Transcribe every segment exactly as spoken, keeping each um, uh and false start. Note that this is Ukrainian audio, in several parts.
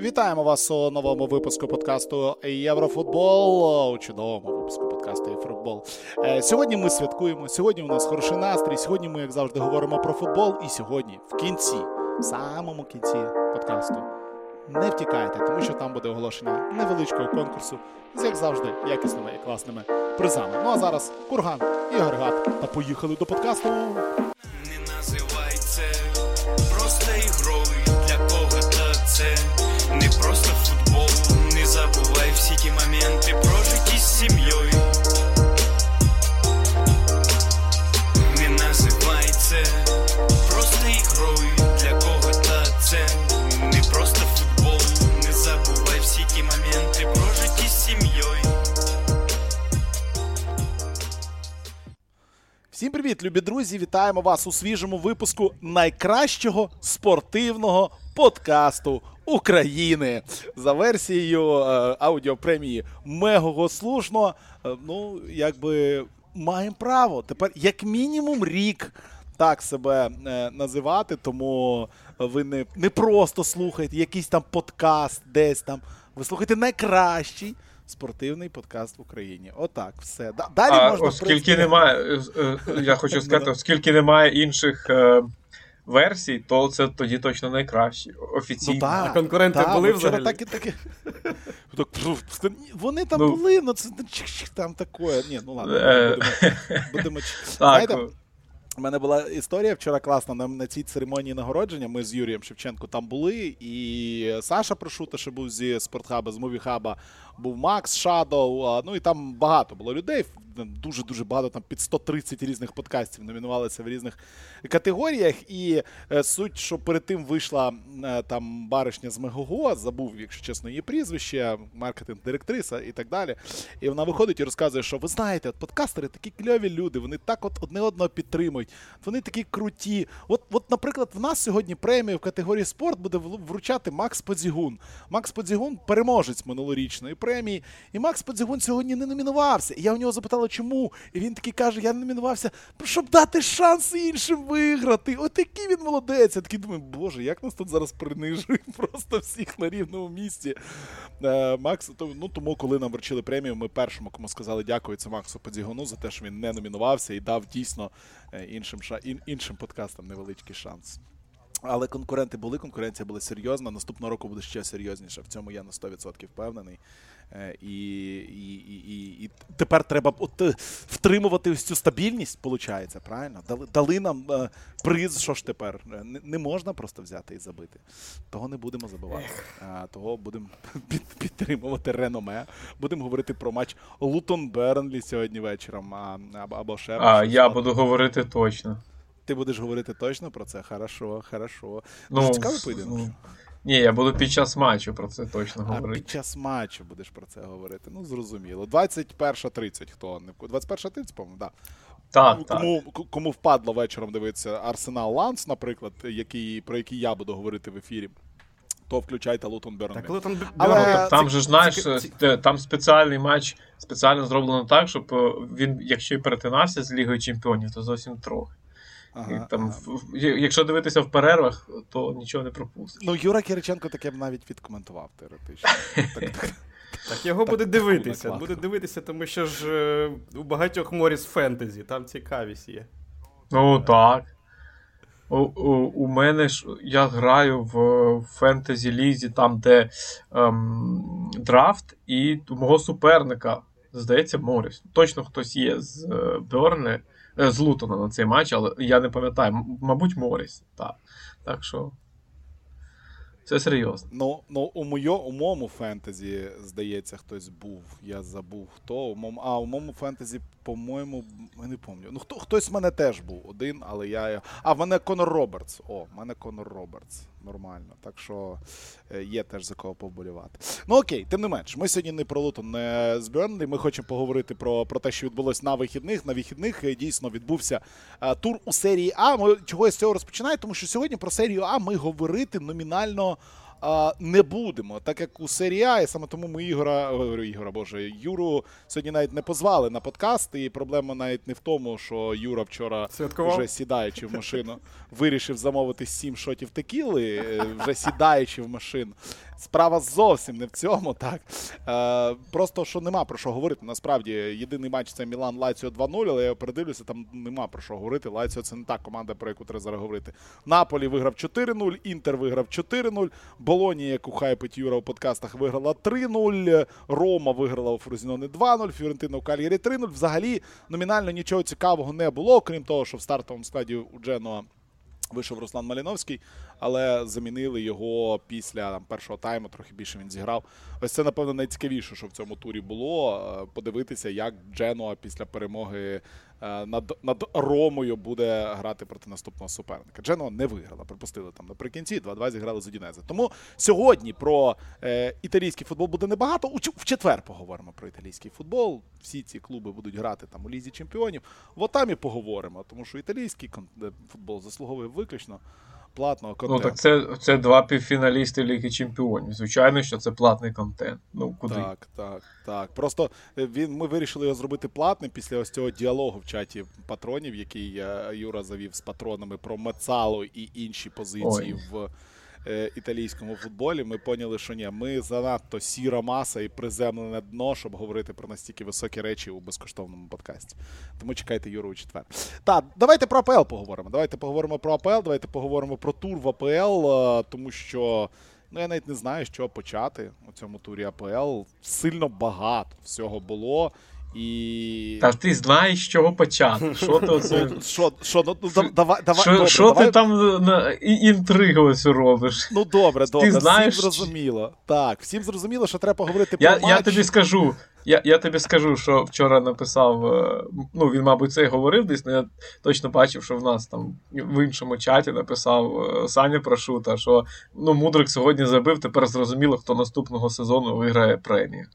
Вітаємо вас у новому випуску подкасту «Єврофутбол», у чудовому випуску подкасту «Єврофутбол». Сьогодні ми святкуємо, сьогодні у нас хороший настрій, сьогодні ми, як завжди, говоримо про футбол. І сьогодні, в кінці, в самому кінці подкасту, не втікайте, тому що там буде оголошення невеличкого конкурсу з, як завжди, якісними і класними призами. Ну а зараз курган і гаргат, та поїхали до подкасту. Не називай це просто ігрою, для кого-то це. Не просто футбол, не забувай всі ті моменти, прожиті з сім'єю. Не називай це просто ігрою, для кого-то це. Не просто футбол, не забувай всі ті моменти, прожиті з сім'єю. Всім привіт, любі друзі! Вітаємо вас у свіжому випуску найкращого спортивного подкасту України за версією е, аудіопремії «Мегогослушно». Е, ну, якби маємо право тепер як мінімум рік так себе е, називати, тому ви не, не просто слухаєте якийсь там подкаст десь там, ви слухаєте найкращий спортивний подкаст в Україні. Отак, все. Далі а, можна... Оскільки прийти... немає, я хочу сказати, оскільки немає інших... версій, то це тоді точно найкращі. Офіційно. Ну, так, а конкуренти так, були взагалі? Так, і, так, і... Вони там ну, були, ну це там таке. Ні, ну ладно, е... будемо... будемо... Знаєте, у мене була історія вчора класна, на, на цій церемонії нагородження ми з Юрієм Шевченко там були, і Саша Прошута, що був зі Спортхаба, з Мувіхаба, був Макс Шадоу, ну і там багато було людей, дуже-дуже багато, там під сто тридцять різних подкастів номінувалися в різних категоріях, і суть, що перед тим вийшла там баришня з Мегого, забув, якщо чесно, її прізвище, маркетинг-директриса і так далі, і вона виходить і розказує, що ви знаєте, от подкастери такі кльові люди, вони так от одне одного підтримують, вони такі круті. От, от наприклад, в нас сьогодні премію в категорії спорт буде вручати Макс Подзігун. Макс Подзігун – переможець минулорічної премії, і Макс Подзігун сьогодні не номінувався. І я у нього запитала, чому? І він такий каже, я не номінувався, щоб дати шанс іншим виграти. От який він молодець. Я такий думаю, боже, як нас тут зараз принижують просто всіх на рівному місці. Е, Макс, то, ну тому, коли нам вручили премію, ми першому, кому сказали дякую, це Максу Подзігуну за те, що він не номінувався і дав дійсно іншим, ін, іншим подкастам невеличкий шанс. Але конкуренти були, конкуренція була серйозна. Наступного року буде ще серйозніше. В цьому я на сто відсотків впевнений. І, і, і, і тепер треба от, втримувати ось цю стабільність, виходить, правильно? Дали, дали нам приз, що ж тепер? Не, не можна просто взяти і забити. Того не будемо забивати. Того будемо під, підтримувати реноме. Будемо говорити про матч Лутон-Бернлі сьогодні вечором. А, або ще а я буду там говорити точно. Ти будеш говорити точно про це? Хорошо, хорошо. Ну, дуже цікавий поєдинок. Ну, ні, я буду під час матчу про це точно говорити. А під час матчу будеш про це говорити. Ну, зрозуміло. двадцять перша тридцять, хто не... двадцять перша тридцять, по-моєму, да. Так, кому, так. Кому впадло вечором дивитися Арсенал Ланс, наприклад, який, про який я буду говорити в ефірі, то включайте Лутон Бернлі. Так, Лутон Бернлі. Там це, же, знаєш, це... там спеціальний матч, спеціально зроблено так, щоб він, якщо і перетинався з Лігою Чемпіонів, то зовсім трохи. Ага, там, ага. В, якщо дивитися в перервах, то нічого не пропустиш. Ну, Юра Кириченко таке б навіть відкоментував теоретично. Так, так, так його так, буде дивитися. Буде дивитися, тому що ж у багатьох морі з фентезі, там цікавість є. Ну так. У, у, у мене ж я граю в фентезі-лізі, там, де ем, драфт, і у мого суперника, здається, Моріс. Точно хтось є з Бернлі. З Лутона на цей матч, але я не пам'ятаю. Мабуть, Моріс. Так, так що це серйозно. Ну, ну у, моє, у моєму фентезі, здається, хтось був. Я забув, хто. У моєму, а, у моєму фентезі, по-моєму, я не пам'ятаю. Ну, хто, хтось в мене теж був один, але я... А, в мене Конор Робертс. О, в мене Конор Робертс. Нормально. Так що є теж за кого повболівати. Ну окей, тим не менш, ми сьогодні не про Лутон, не з Бернлі. Ми хочемо поговорити про, про те, що відбулось на вихідних. На вихідних дійсно відбувся а, тур у серії А. Ми, чого я з цього розпочинаю? Тому що сьогодні про серію А ми говорити номінально а, не будемо. Так як у серії А, і саме тому ми Ігора, о, Ігора, боже, Юру сьогодні навіть не позвали на подкаст. І проблема навіть не в тому, що Юра вчора, святкував? Вже сідаючи в машину, вирішив замовити сім шотів текіли, вже сідаючи в машину. справа зовсім не в цьому, так. Е, просто, що нема про що говорити. Насправді, єдиний матч – це Мілан-Лаціо два нуль, але я передивлюся, там нема про що говорити. Лаціо – це не та команда, про яку треба зараз говорити. Наполі виграв чотири нуль, Інтер виграв чотири нуль, Болоні, яку хайпить Юра у подкастах, виграла три нуль, Рома виграла у Фрузінони два нуль, Фіорентина у Кальярі три нуль. Взагалі, номінально нічого цікавого не було, крім того, що в стартовому складі у Дженуа вийшов Руслан Маліновський, але замінили його після там, першого тайму, трохи більше він зіграв. Ось це, напевно, найцікавіше, що в цьому турі було, подивитися, як Дженуа після перемоги над, над Ромою буде грати проти наступного суперника. Дженуа не виграла, припустили там наприкінці, два-два зіграли з Удінезе. Тому сьогодні про е, італійський футбол буде небагато, у, в четвер поговоримо про італійський футбол, всі ці клуби будуть грати там у Лізі Чемпіонів, от там і поговоримо, тому що італійський футбол заслуговує виключно платного контенту. Ну так це, це два півфіналісти Ліги Чемпіонів. Звичайно, що це платний контент. Ну куди? Так, так, так. Просто він, ми вирішили його зробити платним після ось цього діалогу в чаті патронів, який Юра завів з патронами про Мецалу і інші позиції Ой. в е, італійському футболі. Ми поняли, що ні, ми занадто сіра маса і приземлене дно, щоб говорити про настільки високі речі у безкоштовному подкасті. Тому чекайте Юру у четвер. Так, давайте про АПЛ поговоримо. Давайте поговоримо про АПЛ, давайте поговоримо про тур в АПЛ, тому що ну, я навіть не знаю, з чого почати у цьому турі АПЛ. Сильно багато всього було. І... Та ти знаєш, з чого почати. Що ти оце... Що, що, ну, давай, давай, що, добре, що давай... ти там на... інтригу ось робиш? Ну добре, добре, ти знаєш... всім зрозуміло. Так, всім зрозуміло, що треба говорити про я, матч. Я тобі скажу, я, я тобі скажу, що вчора написав, ну він, мабуть, це і говорив десь, але я точно бачив, що в нас там в іншому чаті написав Саня Прошута, що ну, Мудрик сьогодні забив, тепер зрозуміло, хто наступного сезону виграє премію.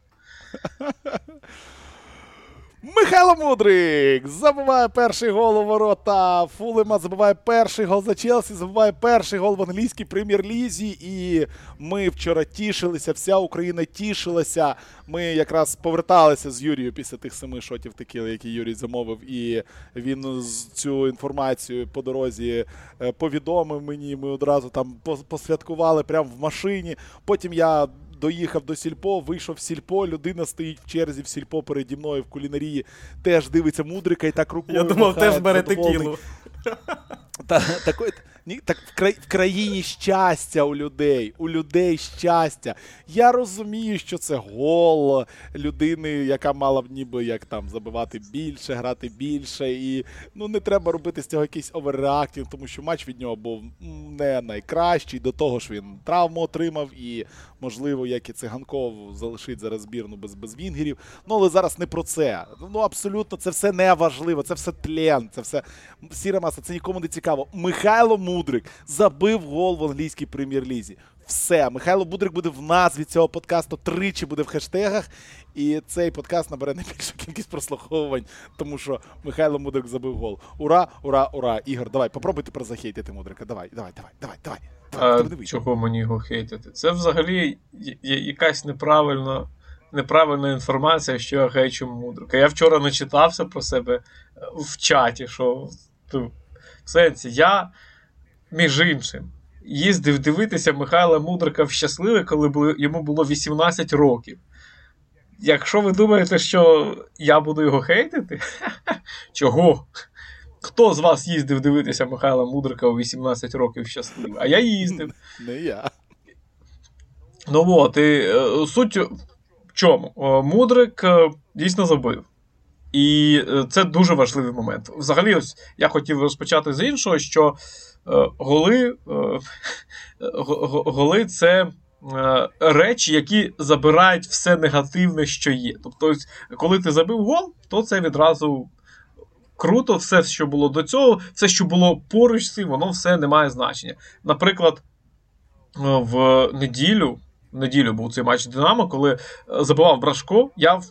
Михайло Мудрик забиває перший гол у ворота Фулема, забиває перший гол за Челсі, забиває перший гол в англійській прем'єр-лізі. І ми вчора тішилися, вся Україна тішилася. Ми якраз поверталися з Юрією після тих семи шотів текіли, які Юрій замовив. І він цю інформацію по дорозі повідомив мені. Ми одразу там посвяткували прямо в машині. Потім я... доїхав до Сільпо, вийшов в Сільпо, людина стоїть в черзі в Сільпо переді мною в кулінарії, теж дивиться Мудрика і так рукою. Я думав, теж бере текілу. Та, так, так, в країні щастя у людей, у людей щастя. Я розумію, що це гол людини, яка мала б ніби як там забивати більше, грати більше. І ну, не треба робити з цього якийсь оверреактів, тому що матч від нього був не найкращий. До того ж він травму отримав і, можливо, як і Циганков залишить зараз збірну без, без вінгерів. Ну, але зараз не про це. Ну, абсолютно, це все не важливо, це все тлен, це все сіра маса, це нікому не цікаво. Михайло Мудрик забив гол в англійській прем'єр-лізі. Все. Михайло Мудрик буде в назві цього подкасту, тричі буде в хештегах. І цей подкаст набере найбільшу кількість прослуховувань, тому що Михайло Мудрик забив гол. Ура, ура, ура. Ігор, давай, попробуйте прозахейтити Мудрика. Давай, давай, давай, давай, давай. А чого мені його хейтити? Це взагалі якась неправильна, неправильна інформація, що я хейчу Мудрика. Я вчора начитався про себе в чаті, що в сенсі, я, між іншим, їздив дивитися Михайла Мудрика в «Щасливе», коли йому було вісімнадцять років. Якщо ви думаєте, що я буду його хейтити, чого? Хто з вас їздив дивитися Михайла Мудрика у вісімнадцять років «Щасливе»? А я їздив. Не я. Ну от, і суть в чому? Мудрик дійсно забив. І це дуже важливий момент. Взагалі, ось я хотів розпочати з іншого, що голи, голи – це речі, які забирають все негативне, що є. Тобто, коли ти забив гол, то це відразу круто, все, що було до цього, все, що було поруч з цим, воно все не має значення. Наприклад, в неділю, в неділю був цей матч «Динамо», коли забивав Брашко, я в,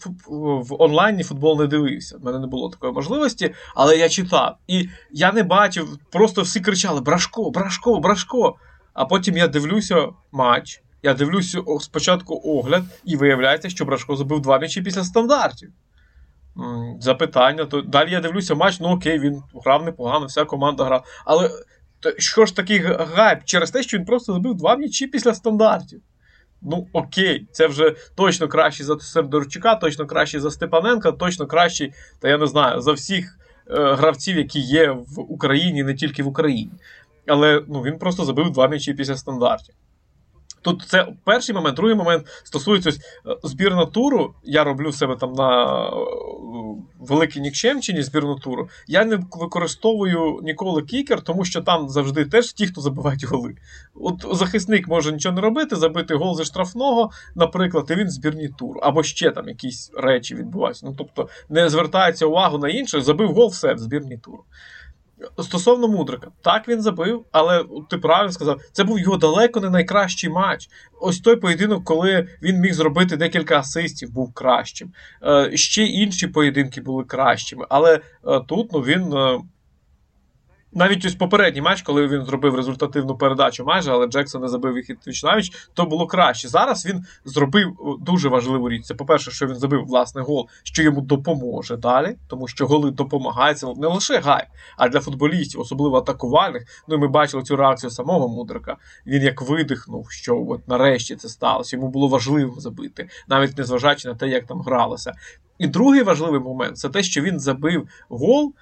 в онлайні футбол не дивився, в мене не було такої можливості, але я читав, і я не бачив, просто всі кричали «Брашко, Брашко, Брашко», а потім я дивлюся матч, я дивлюся спочатку огляд, і виявляється, що Брашко забив два м'ячі після стандартів. Запитання, то далі я дивлюся матч, ну окей, він грав непогано, вся команда грав, але що ж такий гайп через те, що він просто забив два м'ячі після стандартів? ну окей, це вже точно кращий за Сердорчука, точно кращий за Степаненка, точно кращий, та я не знаю, за всіх е, гравців, які є в Україні, не тільки в Україні. Але ну, він просто забив два м'ячі після стандартів. Тут це перший момент. Другий момент стосується ось збірна туру. Я роблю себе там на великій нікчемчині збірну туру. Я не використовую ніколи кікер, тому що там завжди теж ті, хто забивають голи. От захисник може нічого не робити, забити гол зі штрафного, наприклад, і він в збірній туру. Або ще там якісь речі відбуваються. Ну, тобто не звертається увагу на інше, забив гол, все, в збірній туру. Стосовно Мудрика, так він забив, але ти правильно сказав, це був його далеко не найкращий матч. Ось той поєдинок, коли він міг зробити декілька асистів, був кращим. Е, ще інші поєдинки були кращими, але е, тут ну, він... Е, навіть ось попередній матч, коли він зробив результативну передачу майже, але Джексон не забив їх віч-навіч, то було краще. Зараз він зробив дуже важливу річ. Це, по-перше, що він забив власний гол, що йому допоможе далі, тому що голи допомагаються не лише гайп, а для футболістів, особливо атакувальних. Ну і ми бачили цю реакцію самого Мудрика. Він як видихнув, що от нарешті це сталося. Йому було важливо забити, навіть незважаючи на те, як там гралося. І другий важливий момент – це те, що він забив гол,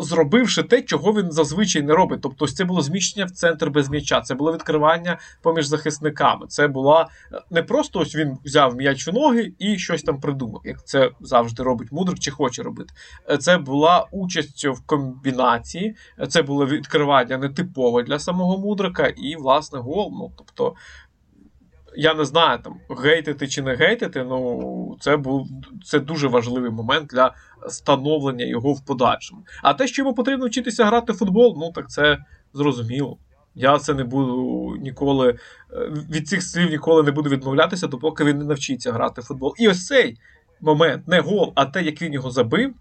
зробивши те, чого він зазвичай не робить. Тобто це було зміщення в центр без м'яча, це було відкривання поміж захисниками. Це була не просто ось він взяв м'яч у ноги і щось там придумав, як це завжди робить Мудрик чи хоче робити. Це була участь в комбінації, це було відкривання нетипове для самого Мудрика і, власне, гол. Ну, тобто, я не знаю, там, гейтити чи не гейтити, ну, це був, це дуже важливий момент для становлення його в подальшому. А те, що йому потрібно вчитися грати в футбол, ну, так це зрозуміло. Я це не буду ніколи, від цих слів ніколи не буду відмовлятися, допоки він не навчиться грати в футбол. І ось цей момент, не гол, а те, як він його забив,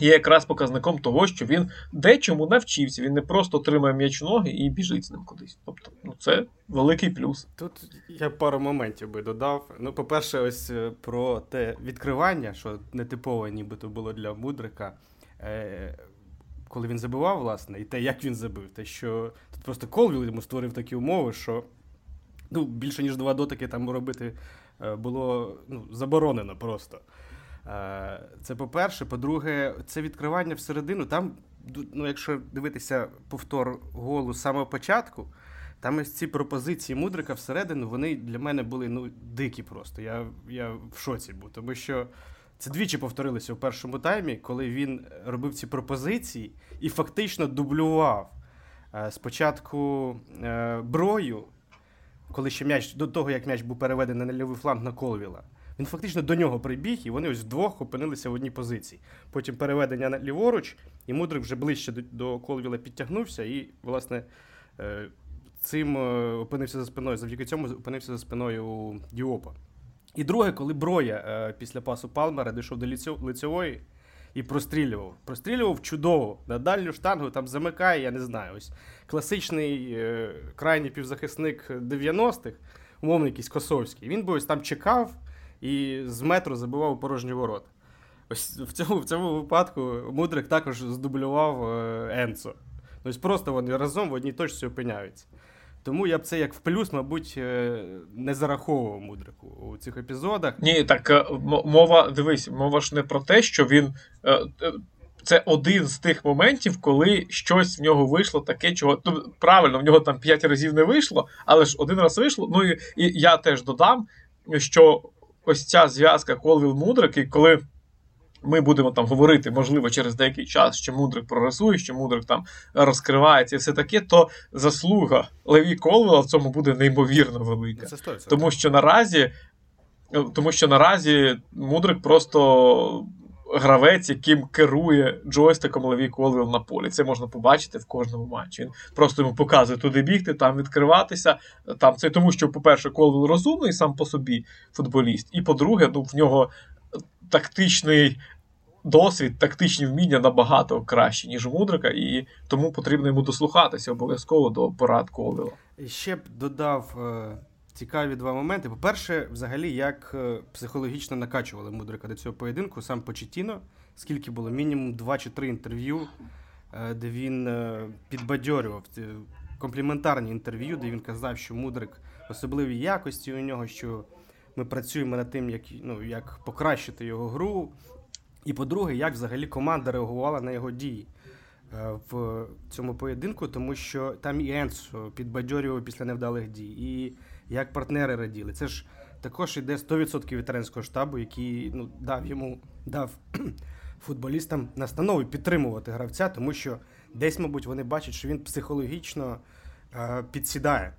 є якраз показником того, що він дечому навчився. Він не просто тримає м'яч у ноги і біжить з ним кудись. Тобто, ну, це великий плюс. Тут я пару моментів би додав. Ну, по-перше, ось про те відкривання, що нетипове нібито було для Мудрика, е- коли він забивав, власне, і те, як він забив, те, що тут просто Колвіл йому створив такі умови, що ну, більше ніж два дотики там робити е- було ну, заборонено просто. Це по-перше. По-друге, це відкривання всередину. Там, ну, якщо дивитися повтор голу з самого початку, там ось ці пропозиції Мудрика всередину, вони для мене були ну, дикі просто. Я, я в шоці був, тому що це двічі повторилося у першому таймі, коли він робив ці пропозиції і фактично дублював спочатку Брою, коли ще м'яч, до того, як м'яч був переведений на лівий фланг на Колвіла. Він фактично до нього прибіг, і вони ось вдвох опинилися в одній позиції. Потім переведення на ліворуч, і Мудрик вже ближче до, до Колвіла підтягнувся, і, власне, цим опинився за спиною, завдяки цьому опинився за спиною у Діопа. І друге, коли Броя після пасу Палмера дійшов до лицьової і прострілював. Прострілював чудово, на дальню штангу, там замикає, я не знаю, ось класичний крайній півзахисник дев'яностих, умовно якийсь Косовський, він би ось там чекав, і з метру забивав у порожні ворота. Ось в цьому, в цьому випадку Мудрик також здублював Енцо. Ось просто вони разом в одній точці опиняються. Тому я б це як в плюс, мабуть, не зараховував Мудрику у цих епізодах. Ні, так мова, дивись, мова ж не про те, що він... Це один з тих моментів, коли щось в нього вийшло таке, чого... Ну, правильно, в нього там п'ять разів не вийшло, але ж один раз вийшло. Ну і, і я теж додам, що... Ось ця зв'язка Колвіл-Мудрик, і коли ми будемо там говорити, можливо, через деякий час, що Мудрик прогресує, що Мудрик там розкривається і все таке, то заслуга Леві Колвіла в цьому буде неймовірно велика. Тому що наразі, тому що наразі Мудрик просто гравець, яким керує джойстиком Леві Колвіл на полі. Це можна побачити в кожному матчі. Він просто йому показує туди бігти, там відкриватися. Там це тому, що, по-перше, Колвіл розумний сам по собі футболіст. І, по-друге, ну, в нього тактичний досвід, тактичні вміння набагато краще, ніж у Мудрика. І тому потрібно йому дослухатися обов'язково до порад Колвіла. Ще б додав... Цікаві два моменти. По-перше, взагалі, як психологічно накачували Мудрика до цього поєдинку, сам Почеттіно, скільки було, мінімум два чи три інтерв'ю, де він підбадьорював, компліментарні інтерв'ю, де він казав, що Мудрик особливі якості у нього, що ми працюємо над тим, як, ну, як покращити його гру. І, по-друге, як взагалі команда реагувала на його дії в цьому поєдинку, тому що там і Енсо підбадьорював після невдалих дій, і як партнери раділи. Це ж також йде сто відсотків від тренерського штабу, який ну, дав йому, дав футболістам настанови підтримувати гравця, тому що десь, мабуть, вони бачать, що він психологічно е, підсідає.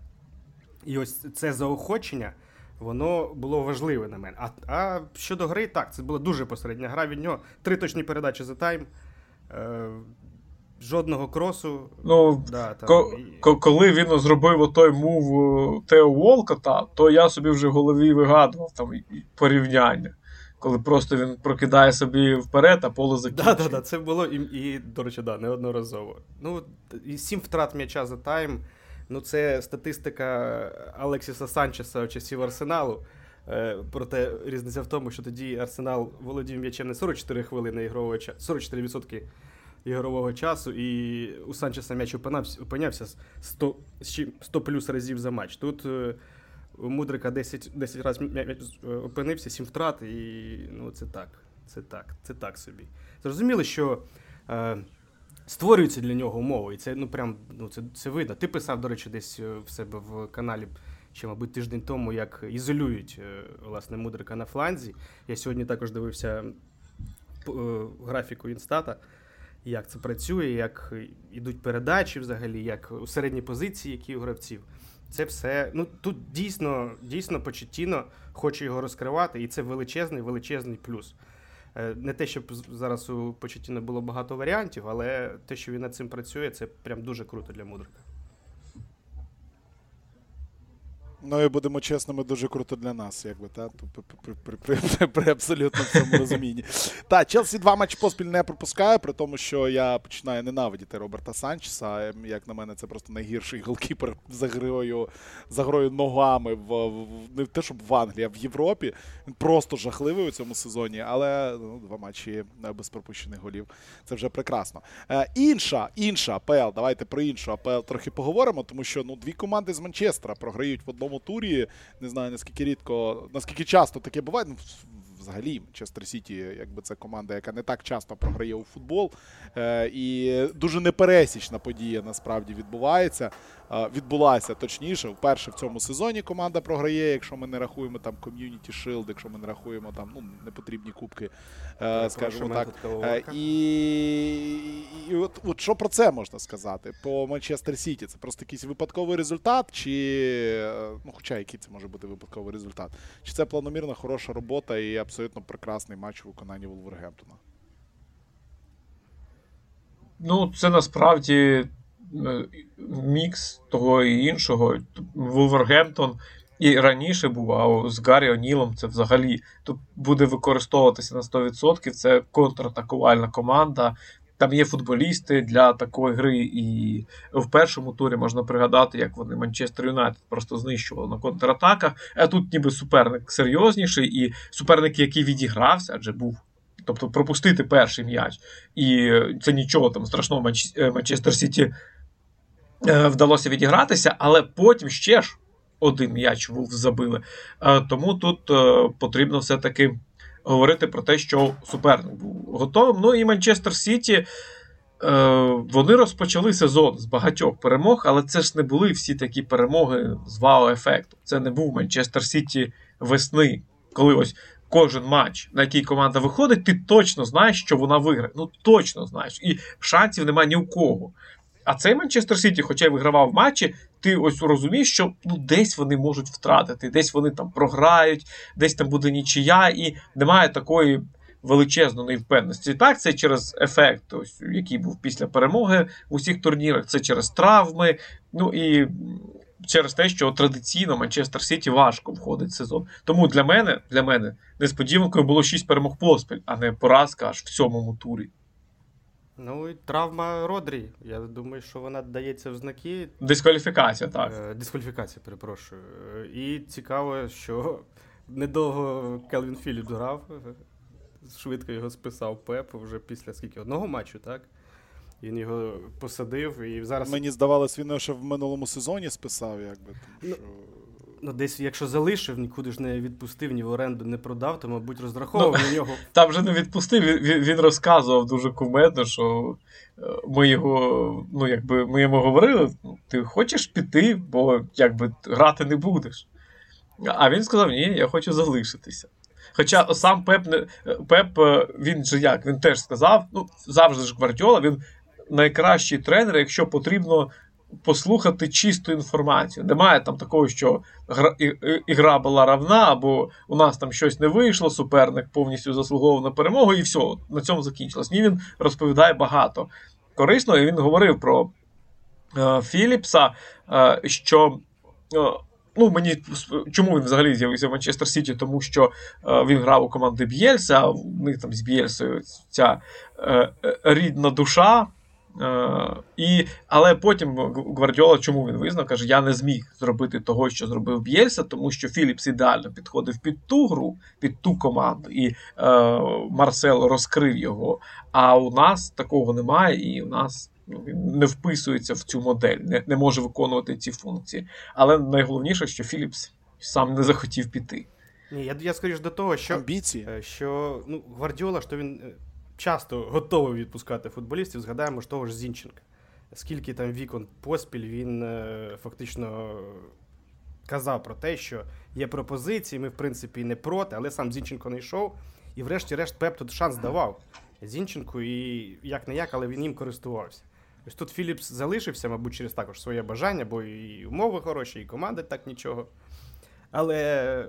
І ось це заохочення, воно було важливе на мене. А, а щодо гри, так, це була дуже посередня гра від нього. Три точні передачі за тайм. Е, Жодного кросу. Ну, да, там... ко- коли він зробив отой мув Тео Волкота, то я собі вже в голові вигадував там порівняння. Коли просто він прокидає собі вперед, а поле закінчує. Так, да, да, да, це було і, і до речі, да, неодноразово. Ну, і сім втрат м'яча за тайм, ну це статистика Алексіса Санчеса у часів Арсеналу. Проте різниця в тому, що тоді Арсенал володів м'ячем не сорок чотири хвилини ігрового часу, сорок чотири відсотки ігрового часу, і у Санчеса м'яч опинявся сто, сто плюс разів за матч. Тут у Мудрика десять, десять разів м'яч опинився, сім втрат, і ну, це так, це так, це так собі. Зрозуміло, що е, створюються для нього умови, і це, ну, прям, ну, це, це видно. Ти писав, до речі, десь в себе в каналі ще, мабуть, тиждень тому, як ізолюють, власне, Мудрика на фланзі. Я сьогодні також дивився графіку Інстата, як це працює, як йдуть передачі взагалі, як у середній позиції, які у гравців. Це все, ну, тут дійсно, дійсно Почеттіно хоче його розкривати, і це величезний, величезний плюс. Не те, щоб зараз у Почеттіно було багато варіантів, але те, що він над цим працює, це прям дуже круто для Мудрика. Ну і будемо чесними, дуже круто для нас, якби, та? При, при, при, при, при абсолютно цьому розумінні. Та, Челсі два матчі поспіль не пропускає, при тому, що я починаю ненавидіти Роберта Санчеса. Як на мене, це просто найгірший голкіпер за грою, за грою ногами, в, в, не те, щоб в Англії, а в Європі. Він просто жахливий у цьому сезоні, але ну, два матчі без пропущених голів. Це вже прекрасно. Е, інша, інша АПЛ, давайте про іншу АПЛ трохи поговоримо, тому що ну, дві команди з Манчестера програють в одному турі. Не знаю, наскільки рідко, наскільки часто таке буває. Ну, взагалі, Манчестер Сіті, якби це команда, яка не так часто програє у футбол. Е, і дуже непересічна подія насправді відбувається. Е, відбулася, точніше, вперше в цьому сезоні команда програє, якщо ми не рахуємо там Community Shield, якщо ми не рахуємо там, ну, непотрібні кубки, е, скажімо так. Е, і і от, от що про це можна сказати? По Манчестер Сіті це просто якийсь випадковий результат, чи, ну, хоча який це може бути випадковий результат? Чи це планомірна хороша робота і абсолютно прекрасний матч у виконанні Вулвергемптона? Ну, це насправді мікс того і іншого. Вулвергемптон і раніше був, а з Гаррі Онілом це взагалі буде використовуватися на сто відсотків. Це контратакувальна команда. Там є футболісти для такої гри, і в першому турі можна пригадати, як вони Манчестер Юнайтед просто знищували на контратаках, а тут ніби суперник серйозніший, і суперник, який відігрався, адже був, тобто пропустити перший м'яч, і це нічого там страшного, Манчестер Сіті вдалося відігратися, але потім ще ж один м'яч Вулф забили, тому тут потрібно все-таки говорити про те, що суперник був готовим. Ну і Манчестер Сіті, вони розпочали сезон з багатьох перемог, але це ж не були всі такі перемоги з вау-ефекту. Це не був Манчестер Сіті весни, коли ось кожен матч, на який команда виходить, ти точно знаєш, що вона виграє. Ну точно знаєш. І шансів немає ні у кого. А цей Манчестер Сіті, хоча й вигравав матчі, ти ось розумієш, що ну, десь вони можуть втратити, десь вони там програють, десь там буде нічия, і немає такої величезної невпевненості. Так, це через ефект, ось, який був після перемоги в усіх турнірах, це через травми, ну і через те, що традиційно Манчестер Сіті важко входить в сезон. Тому для мене, для мене несподіванкою було шість перемог поспіль, а не поразка аж в сьомому турі. Ну і травма Родрі, я думаю, що вона дається в знаки. Дискваліфікація, так. Дискваліфікація, перепрошую. І цікаво, що недовго Келвін Філіп грав, швидко його списав Пеп вже після скільки, одного матчу, так? Він його посадив і зараз... Мені здавалось, він його ще в минулому сезоні списав, якби. Тому, ну, що... десь, якщо залишив, нікуди ж не відпустив, ні в оренду не продав, то, мабуть, розраховував ну, на нього. Там же не відпустив, він, він розказував дуже кумедно, що ми його, ну, якби, ми йому говорили, ти хочеш піти, бо, якби, грати не будеш. А він сказав, ні, я хочу залишитися. Хоча сам Пеп, Пеп, він же як, він теж сказав, ну, завжди ж Гвардіола, він найкращий тренер, якщо потрібно послухати чисту інформацію. Немає там такого, що гра, і, і, ігра була равна, або у нас там щось не вийшло, суперник повністю заслуговував на перемогу, і все, на цьому закінчилось. Ні, він розповідає багато корисного, і він говорив про е, Філіпса, е, що... Е, Ну, мені, чому він взагалі з'явився в Манчестер Сіті? Тому що е, він грав у команди Б'єльса, а в них там з Б'єльсою ця е, рідна душа. Е, і, але потім Гвардіола, чому він визнав, каже, я не зміг зробити того, що зробив Б'єльса, тому що Філіпс ідеально підходив під ту гру, під ту команду, і е, Марсело розкрив його. А у нас такого немає, і у нас... не вписується в цю модель, не, не може виконувати ці функції. Але найголовніше, що Філіпс сам не захотів піти. Ні, я, я скоріш до того, що, що ну, Гвардіола, що він часто готовий відпускати футболістів, згадаємо ж того ж Зінченка. Скільки там вікон поспіль він е, фактично казав про те, що є пропозиції, ми в принципі не проти, але сам Зінченко не йшов, і врешті-решт Пеп тут шанс давав Зінченку, і як-не-як, але він їм користувався. Ось тут Філіпс залишився, мабуть, через також своє бажання, бо і умови хороші, і команда так нічого. Але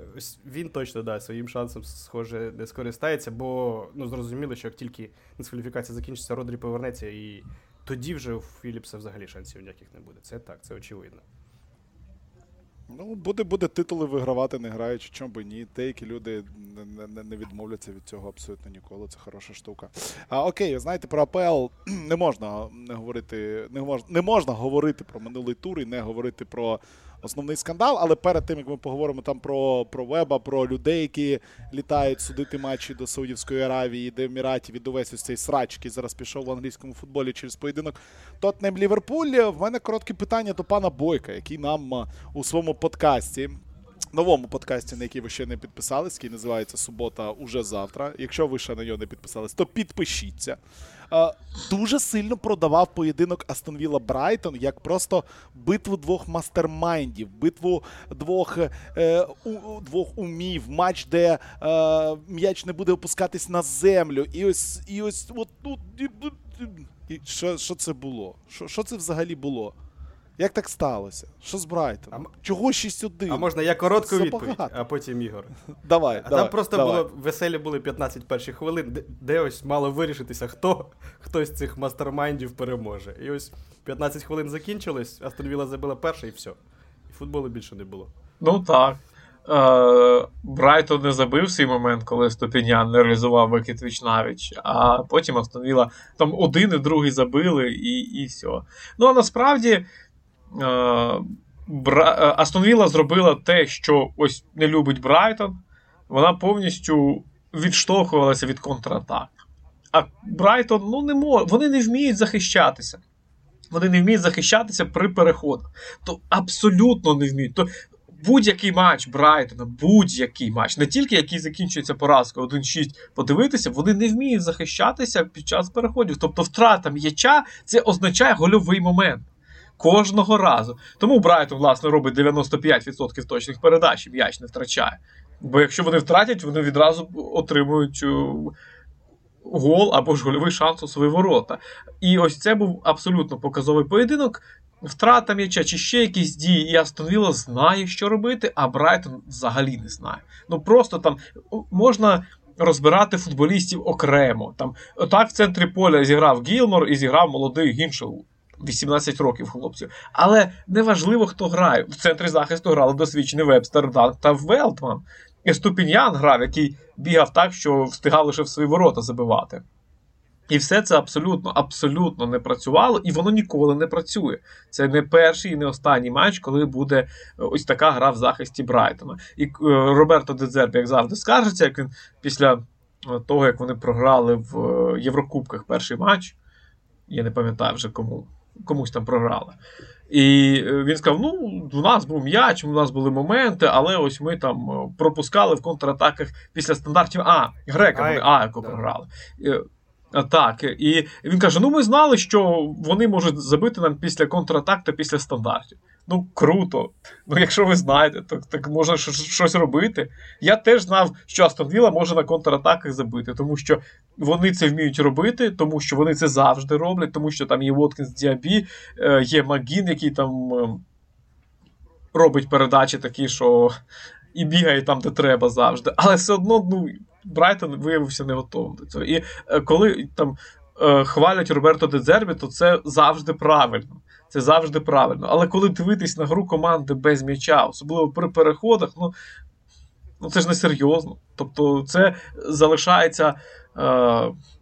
він точно, да, своїм шансом, схоже, не скористається, бо ну, зрозуміло, що як тільки дискваліфікація закінчиться, Родрі повернеться, і тоді вже у Філіпса взагалі шансів ніяких не буде. Це так, це очевидно. Ну, буде, буде титули вигравати, не граючи, чому би ні. Деякі люди не, не, не відмовляться від цього абсолютно ніколи, це хороша штука. А, окей, знаєте, про АПЛ не можна не говорити, не можна, не можна говорити про минулий тур і не говорити про основний скандал, але перед тим, як ми поговоримо там про, про Веба, про людей, які літають судити матчі до Саудівської Аравії, до Еміратів, від увесь ось цей срач, який зараз пішов в англійському футболі через поєдинок Тоттенем-Ліверпуль, в мене коротке питання до пана Бойка, який нам у своєму подкасті, новому подкасті, на який ви ще не підписались, який називається «Субота уже завтра». Якщо ви ще на нього не підписались, то підпишіться. Дуже сильно продавав поєдинок Астон Віла Брайтон як просто битву двох мастермайндів, битву двох, е, у, двох умів, матч, де е, м'яч не буде опускатись на землю. І ось, і ось, от тут, і що, що це було? Що, що це взагалі було? Як так сталося? Що з Брайтоном? Чого шість один? А можна я коротку відповідь, а потім Ігор? Давай, а давай. Там просто давай. Було, веселі були п'ятнадцять перших хвилин, де, де ось мало вирішитися, хто, хто з цих мастермайндів переможе. І ось п'ятнадцять хвилин закінчилось, Астон Віла забила перше і все. І футболу більше не було. Ну так. Е, Брайтон не забив свій момент, коли Ступенян не реалізував викид віч-навіч, а потім Астон Віла там один і другий забили і, і все. Ну а насправді Астон Вілла зробила те, що ось не любить Брайтон. Вона повністю відштовхувалася від контратак. А Брайтон, ну, не може, вони не вміють захищатися. Вони не вміють захищатися при переходах. То абсолютно не вміють. То будь-який матч Брайтона, будь-який матч, не тільки який закінчується поразкою один шість, подивитися, вони не вміють захищатися під час переходів. Тобто втрата м'яча – це означає гольовий момент. Кожного разу. Тому Брайтон, власне, робить дев'яносто п'ять відсотків точних передач і м'яч не втрачає. Бо якщо вони втратять, вони відразу отримують гол або ж гольовий шанс у свої ворота. І ось це був абсолютно показовий поєдинок. Втрата м'яча чи ще якісь дії, і Астон Вілла знає, що робити, а Брайтон взагалі не знає. Ну просто там можна розбирати футболістів окремо. Там, так в центрі поля зіграв Гілмор і зіграв молодий Гіншелу. вісімнадцять років хлопців. Але неважливо, хто грає. В центрі захисту грали досвідчені Вебстер та Велтман. І Ступіньян грав, який бігав так, що встигав лише в свої ворота забивати. І все це абсолютно, абсолютно не працювало, і воно ніколи не працює. Це не перший і не останній матч, коли буде ось така гра в захисті Брайтона. І е, Роберто Де Дзербі, як завжди, скаржиться, як він після того, як вони програли в Єврокубках перший матч, я не пам'ятаю вже кому, комусь там програли. І він сказав, ну, у нас був м'яч, у нас були моменти, але ось ми там пропускали в контратаках після стандартів А, Грека, вони Айко програли. Так, і він каже, ну ми знали, що вони можуть забити нам після контратак та після стандартів. Ну, круто. Ну, якщо ви знаєте, так, так можна щось робити. Я теж знав, що Астон Віла може на контратаках забити, тому що вони це вміють робити, тому що вони це завжди роблять, тому що там є Воткінс Діабі, є Магін, який там робить передачі такі, що і бігає там, де треба завжди. Але все одно, ну, Брайтон виявився не готовим до цього. І коли там хвалять Роберто Де Дзербі, то це завжди правильно. Це завжди правильно. Але коли дивитись на гру команди без м'яча, особливо при переходах, ну, ну це ж не серйозно. Тобто це залишається, е,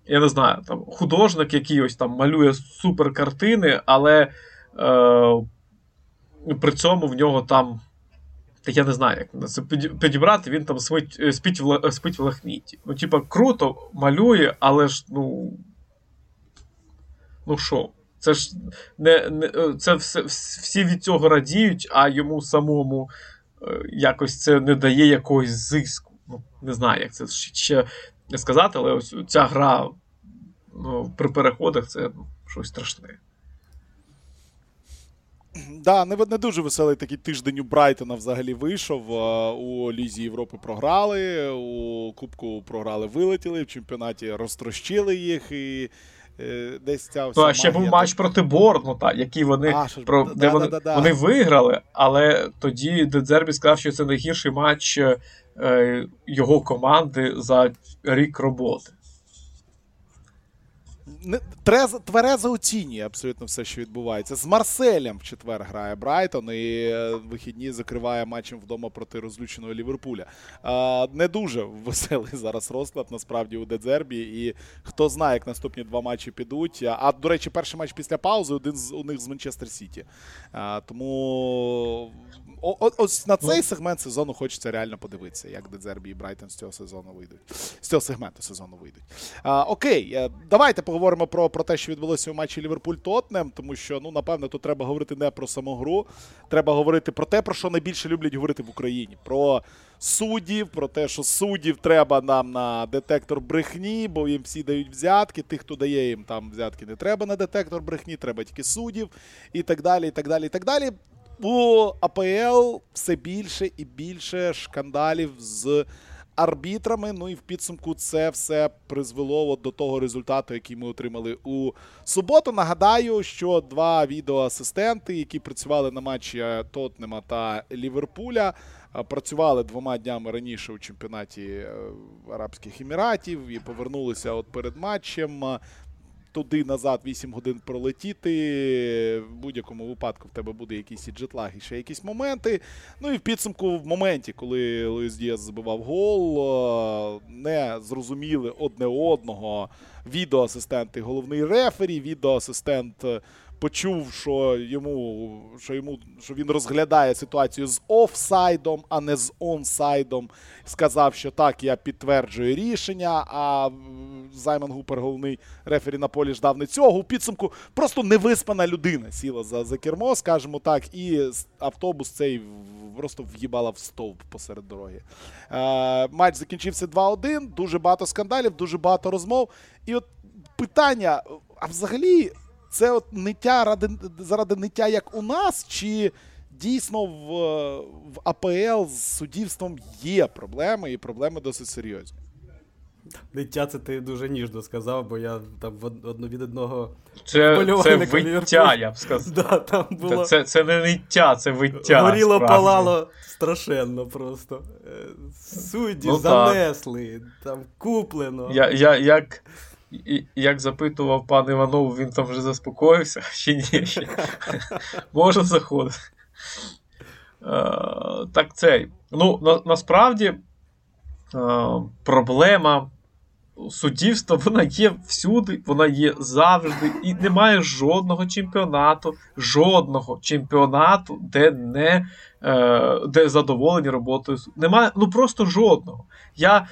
я не знаю, там, художник, який ось там малює суперкартини, але е, при цьому в нього там, я не знаю, як це підібрати, він там спить, спить, в, спить в лахміті. Ну, типа, круто малює, але ж, ну, ну що? Це ж не, не це все, всі від цього радіють, а йому самому якось це не дає якогось зиску. Ну, не знаю, як це ще сказати, але ось ця гра, ну, при переходах це, ну, щось страшне. Да, не, не дуже веселий такий тиждень у Брайтона взагалі вийшов. У Лізі Європи програли, у Кубку програли, вилетіли, в чемпіонаті розтрощили їх і десь ця вся. Ну, а ще був матч проти Борнмута, який вони, а, про, да, де да, вони, да, да, вони да. виграли, але тоді Де Дзербі сказав, що це найгірший матч е, його команди за рік роботи. Тверезо, тверезо оцінює абсолютно все, що відбувається. З Марселем в четвер грає Брайтон і вихідні закриває матчем вдома проти розлюченого Ліверпуля. Не дуже веселий зараз розклад, насправді, у Де Дзербі. І хто знає, як наступні два матчі підуть. А, до речі, перший матч після паузи один з, у них з Манчестер Сіті. Тому о, ось на цей сегмент сезону хочеться реально подивитися, як Де Дзербі і Брайтон з цього сезону вийдуть. З цього сегменту сезону вийдуть. А, окей, давайте поговоримо. Говоримо про, про те, що відбулося у матчі Ліверпуль-Тотнем, тому що, ну, напевно, тут треба говорити не про саму гру, треба говорити про те, про що найбільше люблять говорити в Україні. Про суддів, про те, що суддів треба нам на детектор брехні, бо їм всі дають взятки, тих, хто дає їм там взятки, не треба на детектор брехні, треба тільки суддів і так далі, і так далі, і так далі. У АПЛ все більше і більше шкандалів з арбітрами, ну і в підсумку це все призвело до того результату, який ми отримали у суботу. Нагадаю, що два відеоасистенти, які працювали на матчі Тотнема та Ліверпуля, працювали двома днями раніше у чемпіонаті Арабських Еміратів і повернулися от перед матчем. Туди-назад вісім годин пролетіти, в будь-якому випадку в тебе буде якийсь і джетлаг, і ще якісь моменти. Ну і в підсумку в моменті, коли Луїс Діас забивав гол, не зрозуміли одне одного відеоасистент і головний рефері, відеоасистент почув, що йому, що йому, що він розглядає ситуацію з офсайдом, а не з онсайдом. Сказав, що так, я підтверджую рішення, а Саймон Гупер, головний рефері на полі, ждав не цього. У підсумку просто невиспана людина сіла за, за кермо, скажімо так, і автобус цей просто в'їбала в стовп посеред дороги. Е, матч закінчився два один, дуже багато скандалів, дуже багато розмов. І от питання, а взагалі це от ниття ради, заради ниття, як у нас, чи дійсно в, в АПЛ з суддівством є проблеми, і проблеми досить серйозні? Ниття це ти дуже ніжно сказав, бо я там від одного вболівальника... Це, це виття, я б сказав. Да, там було... це, це не ниття, це виття. Горіло, справді. Палало страшенно просто. Судді, ну, занесли, так. Там куплено. Я, я, як... І, як запитував пан Іванов, він там вже заспокоївся, чи ні? Ще. Може заходити. Uh, так цей. Ну, на, насправді, uh, проблема суддівства, вона є всюди, вона є завжди. І немає жодного чемпіонату, жодного чемпіонату, де не де задоволені роботою. Немає, ну просто жодного. Я,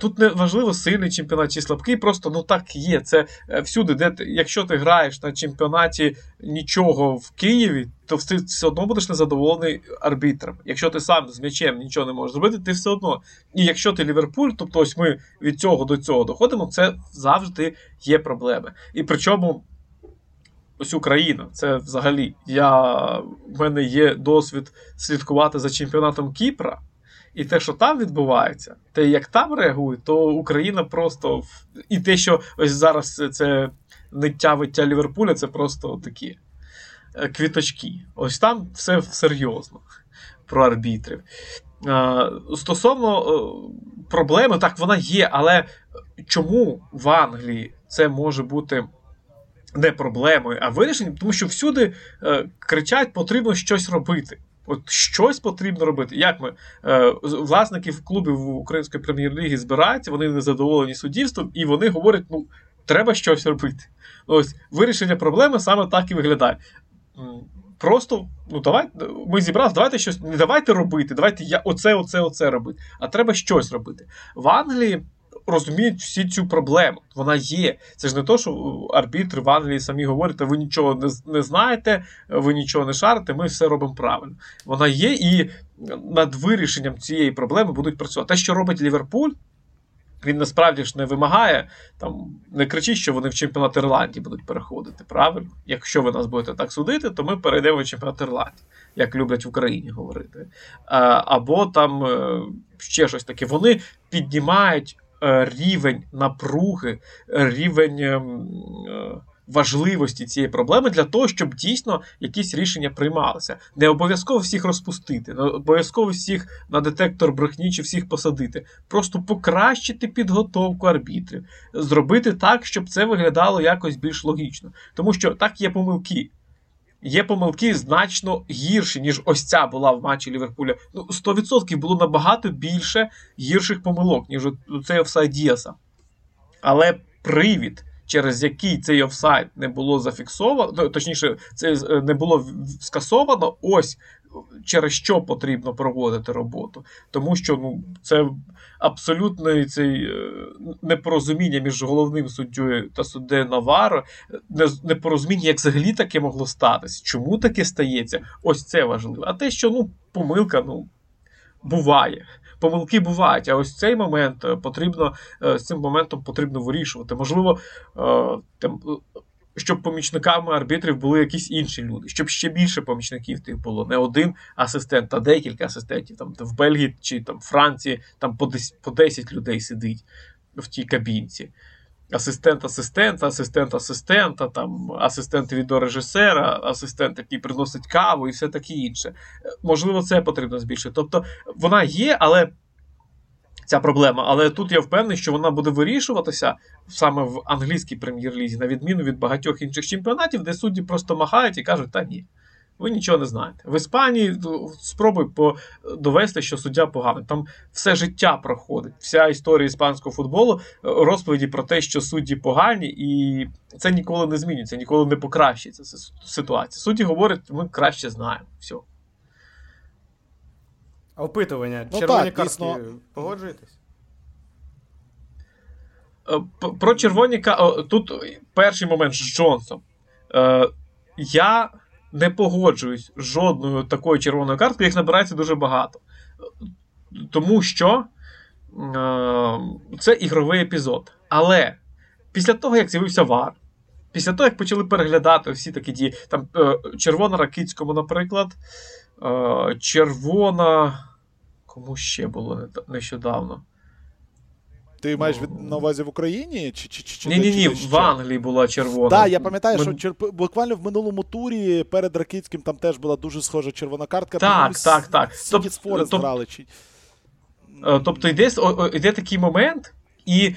тут не важливо сильний чемпіонат чи слабкий, просто ну так є. Це всюди, де ти, якщо ти граєш на чемпіонаті нічого в Києві, то ти все одно будеш незадоволений арбітром. Якщо ти сам з м'ячем нічого не можеш зробити, ти все одно. І якщо ти Ліверпуль, тобто ось ми від цього до цього доходимо, це завжди є проблеми. І причому ось Україна, це взагалі. Я, в мене є досвід слідкувати за чемпіонатом Кіпра, і те, що там відбувається, те, як там реагують, то Україна просто... І те, що ось зараз це ниття-виття Ліверпуля, це просто такі квіточки. Ось там все серйозно про арбітрів. Стосовно проблеми, так, вона є, але чому в Англії це може бути... не проблемою, а вирішенням, тому що всюди е, кричать, потрібно щось робити. От щось потрібно робити. Як ми? Е, власників клубів Української прем'єр-ліги збираються, вони незадоволені суддівством, і вони говорять, ну, треба щось робити. Ось, вирішення проблеми саме так і виглядає. Просто, ну, давай, ми зібралися, давайте щось, не давайте робити, давайте я оце, оце, оце робити, а треба щось робити. В Англії розуміють всі цю проблему. Вона є. Це ж не то, що арбітри в Англії самі говорять, ви нічого не, не знаєте, ви нічого не шарите, ми все робимо правильно. Вона є, і над вирішенням цієї проблеми будуть працювати. Те, що робить Ліверпуль, він насправді ж не вимагає, там, не кричить, що вони в чемпіонат Ірландії будуть переходити, правильно? Якщо ви нас будете так судити, то ми перейдемо в чемпіонат Ірландії, як люблять в Україні говорити. Або там ще щось таке. Вони піднімають рівень напруги, рівень важливості цієї проблеми для того, щоб дійсно якісь рішення приймалися. Не обов'язково всіх розпустити, не обов'язково всіх на детектор брехні чи всіх посадити. Просто покращити підготовку арбітрів, зробити так, щоб це виглядало якось більш логічно. Тому що так є помилки. Є помилки значно гірші, ніж ось ця була в матчі Ліверпуля. Ну, сто відсотків було набагато більше гірших помилок, ніж цей офсайд Діаса. Але привід, через який цей офсайд не було зафіксовано, точніше, це не було скасовано, ось через що потрібно проводити роботу. Тому що ну, це абсолютно цей непорозуміння між головним суддєю та суддею Наваро, непорозуміння, як взагалі таке могло статися. Чому таке стається? Ось це важливо. А те, що ну, помилка, ну, буває. Помилки бувають, а ось цей момент потрібно, з цим моментом потрібно вирішувати. Можливо, там, щоб помічниками арбітрів були якісь інші люди, щоб ще більше помічників тих було. Не один асистент, а декілька асистентів. Там, в Бельгії чи там, Франції там, по десять, по десять людей сидить в тій кабінці. Асистент асистента, асистент асистента, там, асистент відеорежисера, асистент, який приносить каву і все таке інше. Можливо, це потрібно збільшити. Тобто вона є, але ця проблема, але тут я впевнений, що вона буде вирішуватися саме в англійській прем'єр-лізі, на відміну від багатьох інших чемпіонатів, де судді просто махають і кажуть, та ні, ви нічого не знаєте. В Іспанії спробуй довести, що суддя поганий. Там все життя проходить. Вся історія іспанського футболу розповіді про те, що судді погані, і це ніколи не змінюється, ніколи не покращиться ситуація. Судді говорять, ми краще знаємо. Все. А опитування? Ну, червоні так, картки. Дійсно. Погоджуєтесь? Про червоні картки. Тут перший момент з Джонсом. Я... не погоджуюсь з жодною такою червоною карткою, їх набирається дуже багато. Тому що е- це ігровий епізод. Але після того, як з'явився ВАР, після того, як почали переглядати всі такі дії, там е- червона Ракицькому, наприклад, е- червона... Кому ще було нещодавно? Ти маєш на увазі в Україні? Чи, чи, чи, Ні-ні-ні, чи, чи, в Англії була червона. Так, да, я пам'ятаю, Ми... що черп... буквально в минулому турі перед Ракицьким там теж була дуже схожа червона картка. Так, Ми так, так. Сіті з Форест тоб... грали. Чи... Тобто йде, йде такий момент, і,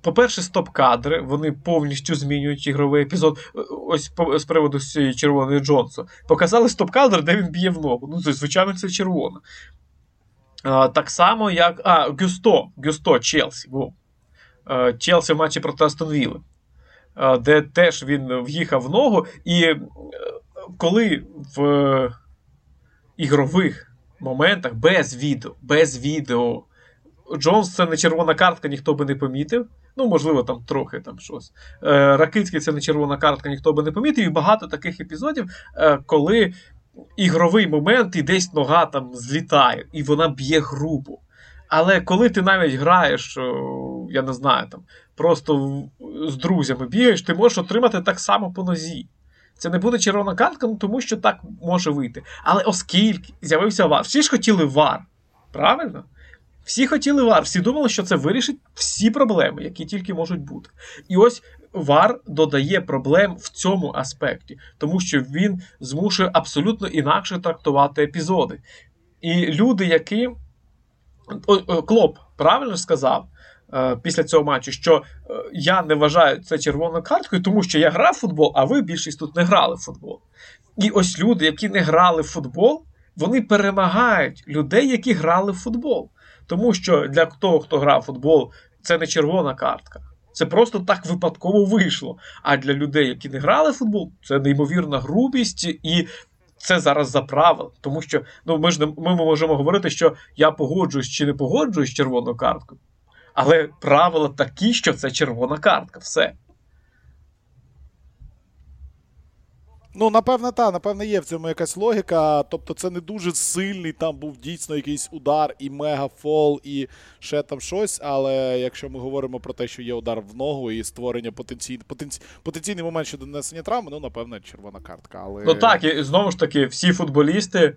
по-перше, стоп-кадри, вони повністю змінюють ігровий епізод. Ось з приводу червоної Джонсу. Показали стоп-кадр, де він б'є в ногу. Ну, звичайно, це червона. Так само, як... А, Гюсто, Гюсто, Челсі. Бо. Челсі в матчі проти Астон Віли, де теж він в'їхав в ногу. І коли в ігрових моментах без відео. Без відео. Джонс – це не червона картка, ніхто би не помітив. Ну, можливо, там трохи там щось. Ракицький – це не червона картка, ніхто би не помітив. І багато таких епізодів, коли ігровий момент і десь нога там злітає, і вона б'є грубо. Але коли ти навіть граєш, я не знаю, там, просто з друзями бігаєш, ти можеш отримати так само по нозі. Це не буде червона картка, ну, тому що так може вийти. Але оскільки з'явився ВАР, всі ж хотіли ВАР, правильно? Всі хотіли ВАР, всі думали, що це вирішить всі проблеми, які тільки можуть бути. І ось ВАР додає проблем в цьому аспекті, тому що він змушує абсолютно інакше трактувати епізоди. І люди, які... Клоп правильно сказав після цього матчу, що я не вважаю це червоною карткою, тому що я грав в футбол, а ви більшість тут не грали в футбол. І ось люди, які не грали в футбол, вони перемагають людей, які грали в футбол. Тому що для того, хто грав в футбол, це не червона картка. Це просто так випадково вийшло. А для людей, які не грали в футбол, це неймовірна грубість і... Це зараз за правило, тому що ну, ми, ж не, ми можемо говорити, що я погоджуюсь чи не погоджуюсь з червоною карткою, але правила такі, що це червона картка, все. Ну, напевно, так, напевно, є в цьому якась логіка, тобто це не дуже сильний, там був дійсно якийсь удар і мегафол, і ще там щось, але якщо ми говоримо про те, що є удар в ногу і створення потенцій... Потенцій... потенційний момент щодо нанесення травми, ну, напевно, червона картка, але... Ну так, і знову ж таки, всі футболісти,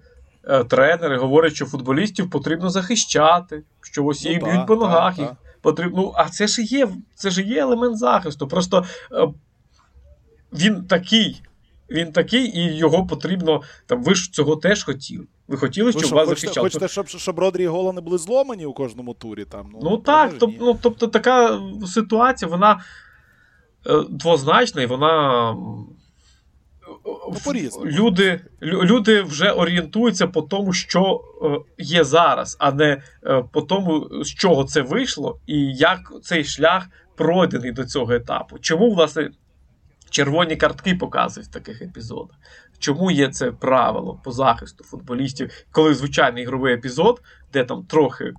тренери говорять, що футболістів потрібно захищати, що ось їх ну, б'ють по ногах, їх потрібно... Ну, а це ж є, це ж є елемент захисту, просто він такий... Він такий, і його потрібно... Там, ви ж цього теж хотіли. Ви хотіли, щоб ви що, вас хочете, захищали. Хочете, щоб, щоб Родрі і Гола не були зломані у кожному турі? Там, ну, ну так, тоб, ну, тобто така ситуація, вона е, двозначна, і вона... Ну, в, люди, люди вже орієнтуються по тому, що е, є зараз, а не е, по тому, з чого це вийшло, і як цей шлях пройдений до цього етапу. Чому, власне... Червоні картки показують в таких епізодах. Чому є це правило по захисту футболістів, коли звичайний ігровий епізод, де там трохи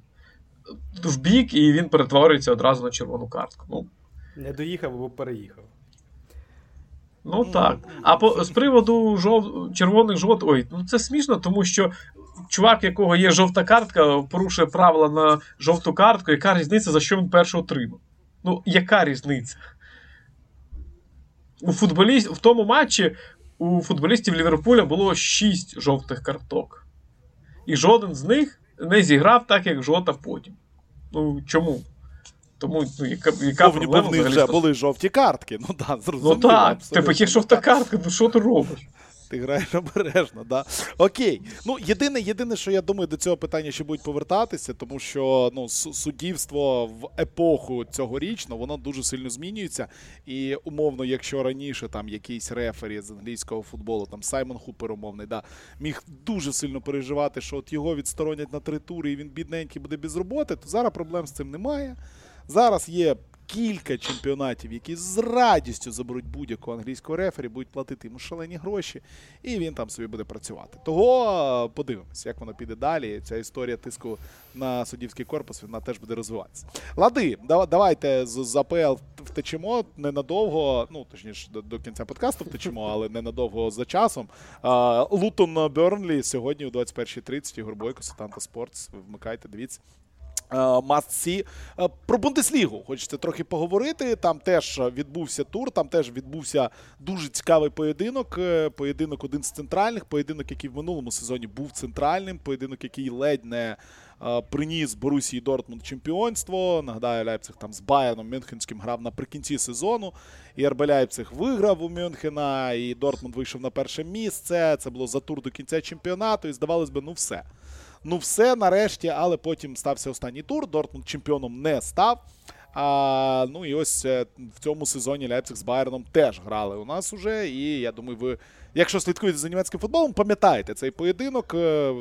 в бік, і він перетворюється одразу на червону картку. Ну. Не доїхав або переїхав. Ну так. А по, з приводу жов... червоних жовт, ой, ну це смішно, тому що чувак, якого є жовта картка, порушує правила на жовту картку, яка різниця, за що він першу отримав? Ну, яка різниця? У футболіст... В тому матчі у футболістів Ліверпуля було шість жовтих карток. І жоден з них не зіграв так, як жовта потім. Ну, чому? Тому, ну, яка, яка проблема взагалі? Вони вже були жовті картки. Ну, да, зрозуміло, ну так, тебе є жовта картка, ну що ти робиш? Ти граєш обережно, да. Окей. Ну, єдине, єдине, що я думаю, до цього питання ще будуть повертатися, тому що, ну, суддівство в епоху цьогорічну, воно дуже сильно змінюється. І, умовно, якщо раніше там якийсь рефері з англійського футболу, там Саймон Хупер, умовний, да, міг дуже сильно переживати, що от його відсторонять на три тури, і він бідненький буде без роботи, то зараз проблем з цим немає. Зараз є... кілька чемпіонатів, які з радістю заберуть будь-якого англійського рефері, будуть платити йому шалені гроші, і він там собі буде працювати. Того подивимось, як воно піде далі. Ця історія тиску на суддівський корпус, вона теж буде розвиватися. Лади, давайте з АПЛ втечемо ненадовго, ну, точніше, до, до кінця подкасту втечемо, але ненадовго за часом. Лутон Бернлі сьогодні о двадцять перша тридцять, Ігор Бойко, Сетанта Спортс. Вмикайте, дивіться. Мастсі. Uh, uh, про Бундеслігу хочеться трохи поговорити. Там теж відбувся тур, там теж відбувся дуже цікавий поєдинок. Поєдинок один з центральних, поєдинок, який в минулому сезоні був центральним, поєдинок, який ледь не uh, приніс Борусії Дортмунд чемпіонство. Нагадаю, Лейпциг там з Байерном Мюнхенським грав наприкінці сезону. І РБ Лейпциг виграв у Мюнхена, і Дортмунд вийшов на перше місце. Це було за тур до кінця чемпіонату, і здавалось би, ну все. Ну все, нарешті, але потім стався останній тур, Дортмунд чемпіоном не став, А, ну і ось в цьому сезоні Лейпциг з Байерном теж грали у нас уже. І я думаю, ви, якщо слідкуєте за німецьким футболом, пам'ятаєте цей поєдинок.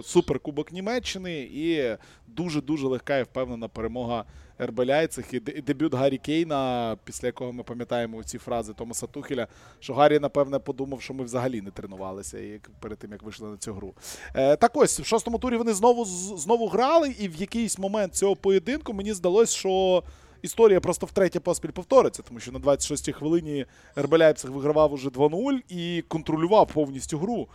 Суперкубок Німеччини і дуже-дуже легка і впевнена перемога РБ Лейпциг. І дебют Гаррі Кейна, після якого ми пам'ятаємо ці фрази Томаса Тухеля, що Гаррі, напевне, подумав, що ми взагалі не тренувалися і перед тим, як вийшли на цю гру. Так ось, в шостому турі вони знову, знову грали, і в якийсь момент цього поєдинку мені здалось, що історія просто втретє поспіль повториться, тому що на двадцять шостій хвилині РБ Лейпциг вигравав уже два нуль і контролював повністю гру.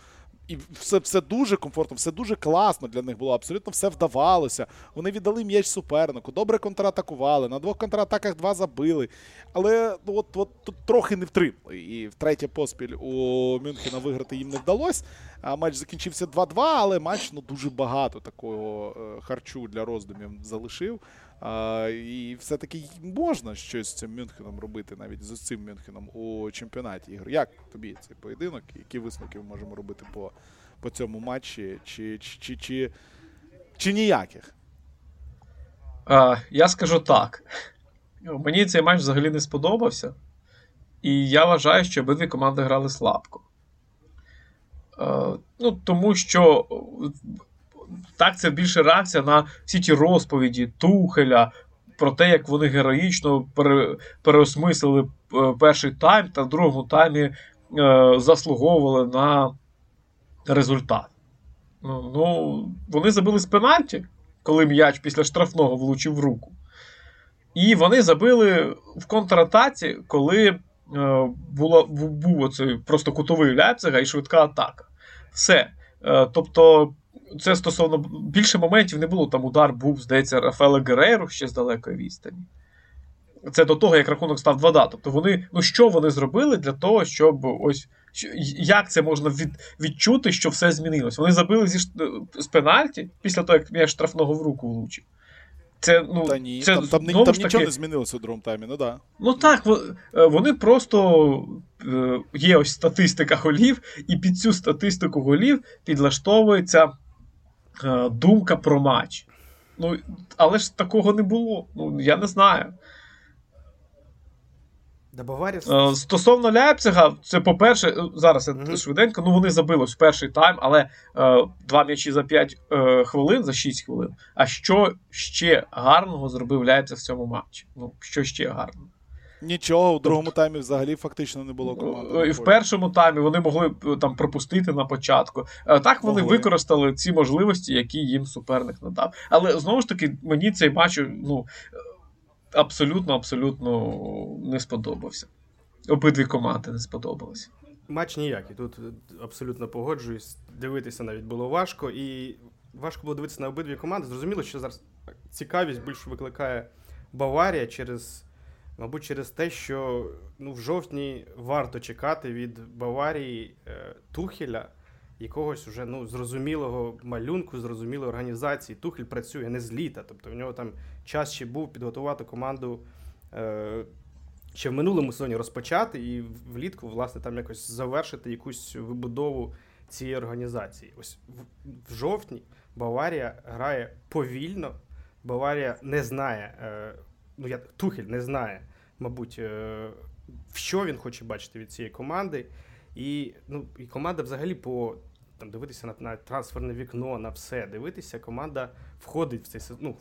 І все, все дуже комфортно, все дуже класно для них було, абсолютно все вдавалося. Вони віддали м'яч супернику, добре контратакували, на двох контратаках два забили. Але ну, от, от, от трохи не втримали. І втретє поспіль у Мюнхена виграти їм не вдалося. А матч закінчився два-два, але матч ну, дуже багато такого харчу для роздумів залишив. А, і все-таки можна щось з цим Мюнхеном робити, навіть з цим Мюнхеном у чемпіонаті ігор. Як тобі цей поєдинок? Які висновки ми можемо робити по, по цьому матчі? Чи, чи, чи, чи, чи ніяких? А, я скажу так. Мені цей матч взагалі не сподобався. І я вважаю, що обидві команди грали слабко. А, ну, тому що... Так, це більше реакція на всі ті розповіді Тухеля про те, як вони героїчно пере, переосмислили перший тайм та в другому таймі е, заслуговували на результат. Ну, ну, вони забили з пенальті, коли м'яч після штрафного влучив в руку. І вони забили в контратаці, коли е, була, був оцей просто кутовий Лейпцига і швидка атака. Все. Е, тобто... Це стосовно... Більше моментів не було. Там удар був, здається, Рафаела Герейру ще з далекої відстані. Це до того, як рахунок став два-два. Тобто вони... Ну що вони зробили для того, щоб ось... Як це можна від... відчути, що все змінилось? Вони забили зі... з пенальті після того, як м'яч штрафного в руку влучив. Це, ну... Та ні, це, там, там, там таки... нічого не змінилося у другому таймі, ну да. Ну так, вони просто... Є ось статистика голів, і під цю статистику голів підлаштовується... думка про матч. Ну, але ж такого не було. Ну, я не знаю. Стосовно Лейпцига, це по-перше, зараз я mm-hmm. швиденько, ну вони забили в перший тайм, але е, два м'ячі за п'ять е, хвилин, за шість хвилин. А що ще гарного зробив Лейпциг в цьому матчі? Ну, що ще гарного? Нічого, у другому таймі взагалі фактично не було команди. І в першому таймі вони могли там пропустити на початку. Так вони могли. Використали ці можливості, які їм суперник надав. Але, знову ж таки, мені цей матч ну, абсолютно-абсолютно не сподобався. Обидві команди не сподобалися. Матч ніякий, тут абсолютно погоджуюсь. Дивитися навіть було важко. І важко було дивитися на обидві команди. Зрозуміло, що зараз цікавість більше викликає Баварія через... Мабуть, через те, що ну, в жовтні варто чекати від Баварії е, Тухеля якогось уже ну, зрозумілого малюнку, зрозумілої організації. Тухель працює не з літа, тобто в нього там час ще був підготувати команду е, ще в минулому сезоні розпочати і влітку, власне, там якось завершити якусь вибудову цієї організації. Ось в, в жовтні Баварія грає повільно, Баварія не знає, е, ну я Тухель не знає, мабуть, що він хоче бачити від цієї команди. І, ну, і команда взагалі по там, дивитися на, на трансферне вікно, на все дивитися, команда входить в цей сезон, ну,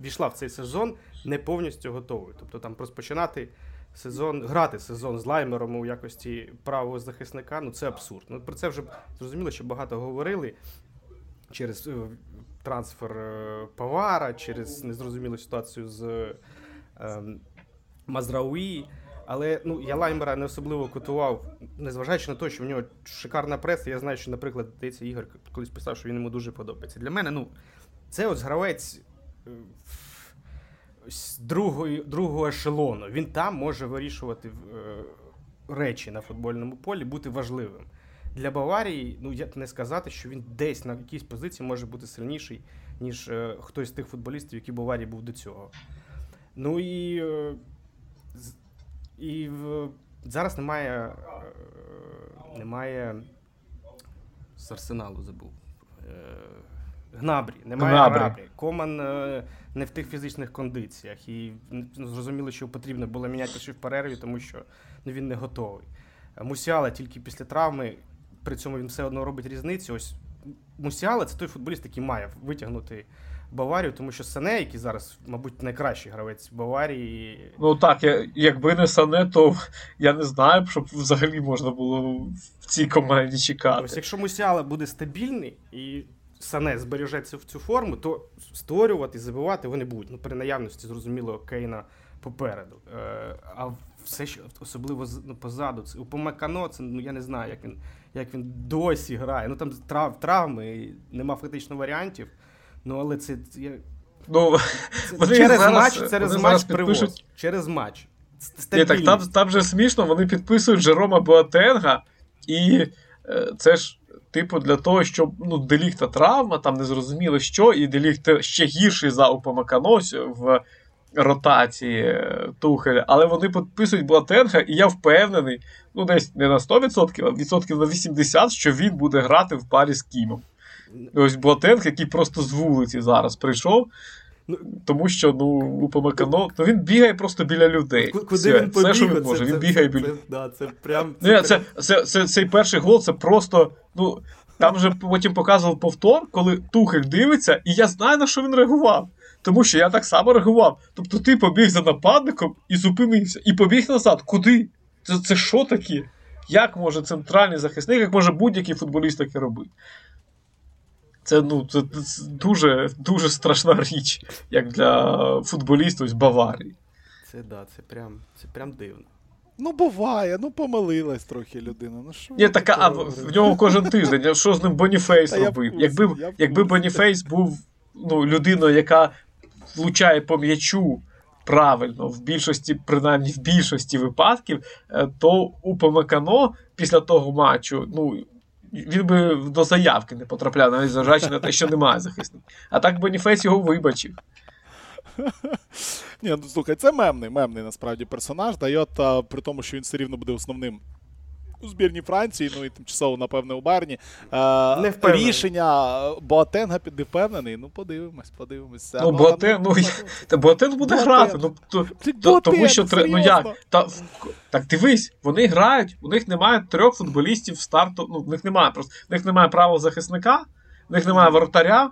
війшла в цей сезон не повністю готовою. Тобто там розпочинати сезон, грати сезон з Лаймером у якості правого захисника, ну це абсурд. Ну, про це вже зрозуміло, що багато говорили через трансфер Павара, через незрозумілу ситуацію з Мазрауї, але ну, я Лаймера не особливо котував, незважаючи на те, що в нього шикарна преса. Я знаю, що, наприклад, дитя Ігор колись писав, що він йому дуже подобається. Для мене, ну, це ось гравець з другої, другого ешелону. Він там може вирішувати речі на футбольному полі, бути важливим. Для Баварії, ну, як не сказати, що він десь на якійсь позиції може бути сильніший, ніж хтось з тих футболістів, які в Баварії був до цього. Ну і, і зараз немає, немає з Арсеналу забув Гнабрі, немає Гнабрі. Гнабрі. Коман не в тих фізичних кондиціях. І зрозуміло, що потрібно було міняти ще в перерві, тому що ну, він не готовий. Мусіала тільки після травми, при цьому він все одно робить різницю. Ось Мусіала – це той футболіст, який має витягнути Баварію, тому що Сане, який зараз, мабуть, найкращий гравець Баварії. Ну так, я, якби не Сане, то я не знаю, щоб взагалі можна було в цій команді чекати. Ось, якщо Мусіала буде стабільний і Сане збережеться в цю форму, то створювати, забивати вони будуть. Ну, при наявності, зрозуміло, Кейна попереду. Е, а все, що особливо ну, позаду, це, у Помакано, це, ну, я не знаю, як він, як він досі грає. Ну, там трав, травми, нема фактично варіантів. Ну, але це, я... ну, це через зараз, матч, через матч привоз. Підпишуть... Через матч. Ні, так, там, там же смішно, вони підписують Жерома Боатенга, і е, це ж, типу, для того, щоб, ну, Деліхта травма, там не зрозуміло що, і Деліхта ще гірший за Упамаканос в ротації Тухеля, але вони підписують Боатенга, і я впевнений, ну, десь не на сто відсотків, а відсотків на вісімдесят, що він буде грати в парі з Кімом. Ось Блатенк, який просто з вулиці зараз прийшов, тому що, ну, Упамакано, ну, він бігає просто біля людей. Куди все, він побіг? Все, що він може, це, він бігає біля... Це, це, да, це прям... Це, це, це, це, цей перший гол, це просто, ну, там же потім показував повтор, коли Тухель дивиться, і я знаю, на що він реагував. Тому що я так само реагував. Тобто ти побіг за нападником і зупинився, і побіг назад. Куди? Це, це що таке? Як може центральний захисник, як може будь-який футболіст таке робити? Це, ну, це дуже, дуже страшна річ, як для футболістів з Баварії. Це, да, це прям, це прям дивно. Ну, буває, ну, помилилась трохи людина. Ну, що Ні, така, а, в нього кожен тиждень, що з ним Боніфейс робив? Пуст, якби якби Боніфейс був, ну, людиною, яка влучає по м'ячу правильно, в більшості, принаймні в більшості випадків, то Упамакано після того матчу, ну, він би до заявки не потрапляв, навіть зважаючи на те, що немає захисника. А так Боніфейс його вибачив. Ні, ну, слухай, це мемний, мемний насправді персонаж. Дайота, при тому, що він все рівно буде основним у збірній Франції, ну і тимчасово, напевне, у Берні. Е, рішення Боатенга не впевнений. Ну, подивимось, подивимось. Ну, Боатен, ну, та Боатен буде грати. Ну, то, то, тому що, серйозно? Ну, як? Та, так, дивись, вони грають, у них немає трьох футболістів в старту, ну, в них немає просто, в них немає правого захисника, в них немає воротаря,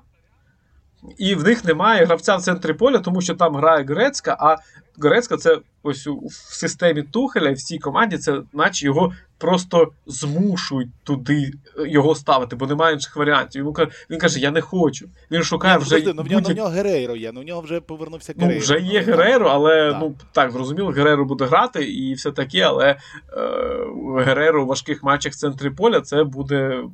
і в них немає гравця в центрі поля, тому що там грає Грецька, а Грецька це ось у, в системі Тухеля і в цій команді, це наче його просто змушують туди його ставити, бо немає інших варіантів. Він каже, він каже я не хочу. Він шукає вже... Ну, в нього, в нього Герейро є, ну, в нього вже повернувся Герейро. Ну, вже є Герейро, але, так. ну, так, зрозуміло, Герейро буде грати і все таке, але е- Герейро у важких матчах в центрі поля це буде...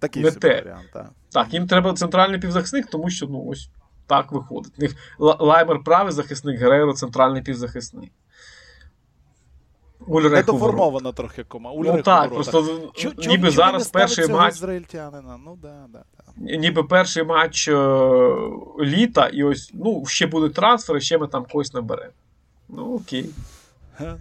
Такий не те. Варіант, так. Так, їм треба центральний півзахисник, тому що, ну, ось так виходить. У них Лаймер правий захисник, Герейро центральний півзахисник. Це доформована трохи кома. Ульрих ну так, просто чо, ніби чо, зараз перший матч... Ну, да, да, да. Ніби перший матч о, літа, і ось, ну, ще будуть трансфери, ще ми там когось наберемо. Ну, окей.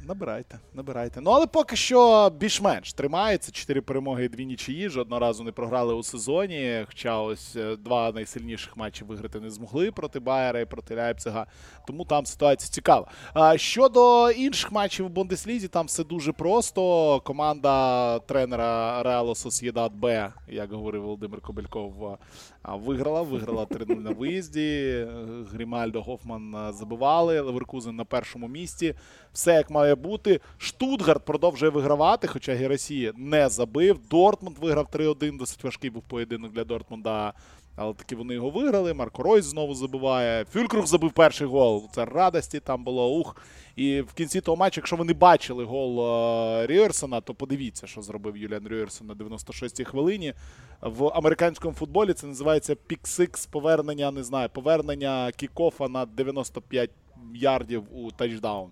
Набирайте, набирайте. Ну, але поки що більш-менш тримається. Чотири перемоги і дві нічиї. Жодного разу не програли у сезоні. Хоча ось два найсильніших матчі виграти не змогли проти Байера і проти Ляйпцига. Тому там ситуація цікава. Щодо інших матчів у Бундеслізі, там все дуже просто. Команда тренера Реалу Сос'єдад Б, як говорив Володимир Кобельков, виграла. Виграла три нуль на виїзді. Грімальдо, Гофман забивали. Леверкузен на першому місці. Все, як має бути. Штутгарт продовжує вигравати, хоча Герасі не забив. Дортмунд виграв три один, досить важкий був поєдинок для Дортмунда, але таки вони його виграли. Марко Ройс знову забиває. Фюлькрух забив перший гол. Це радості там було, ух. І в кінці того матчу, якщо ви не бачили гол Ріерсона, то подивіться, що зробив Юліан Ріерсон на дев'яносто шостій хвилині. В американському футболі це називається пік-сикс, повернення, не знаю, повернення кік-оффа на дев'яносто п'ять ярдів у тачдаун.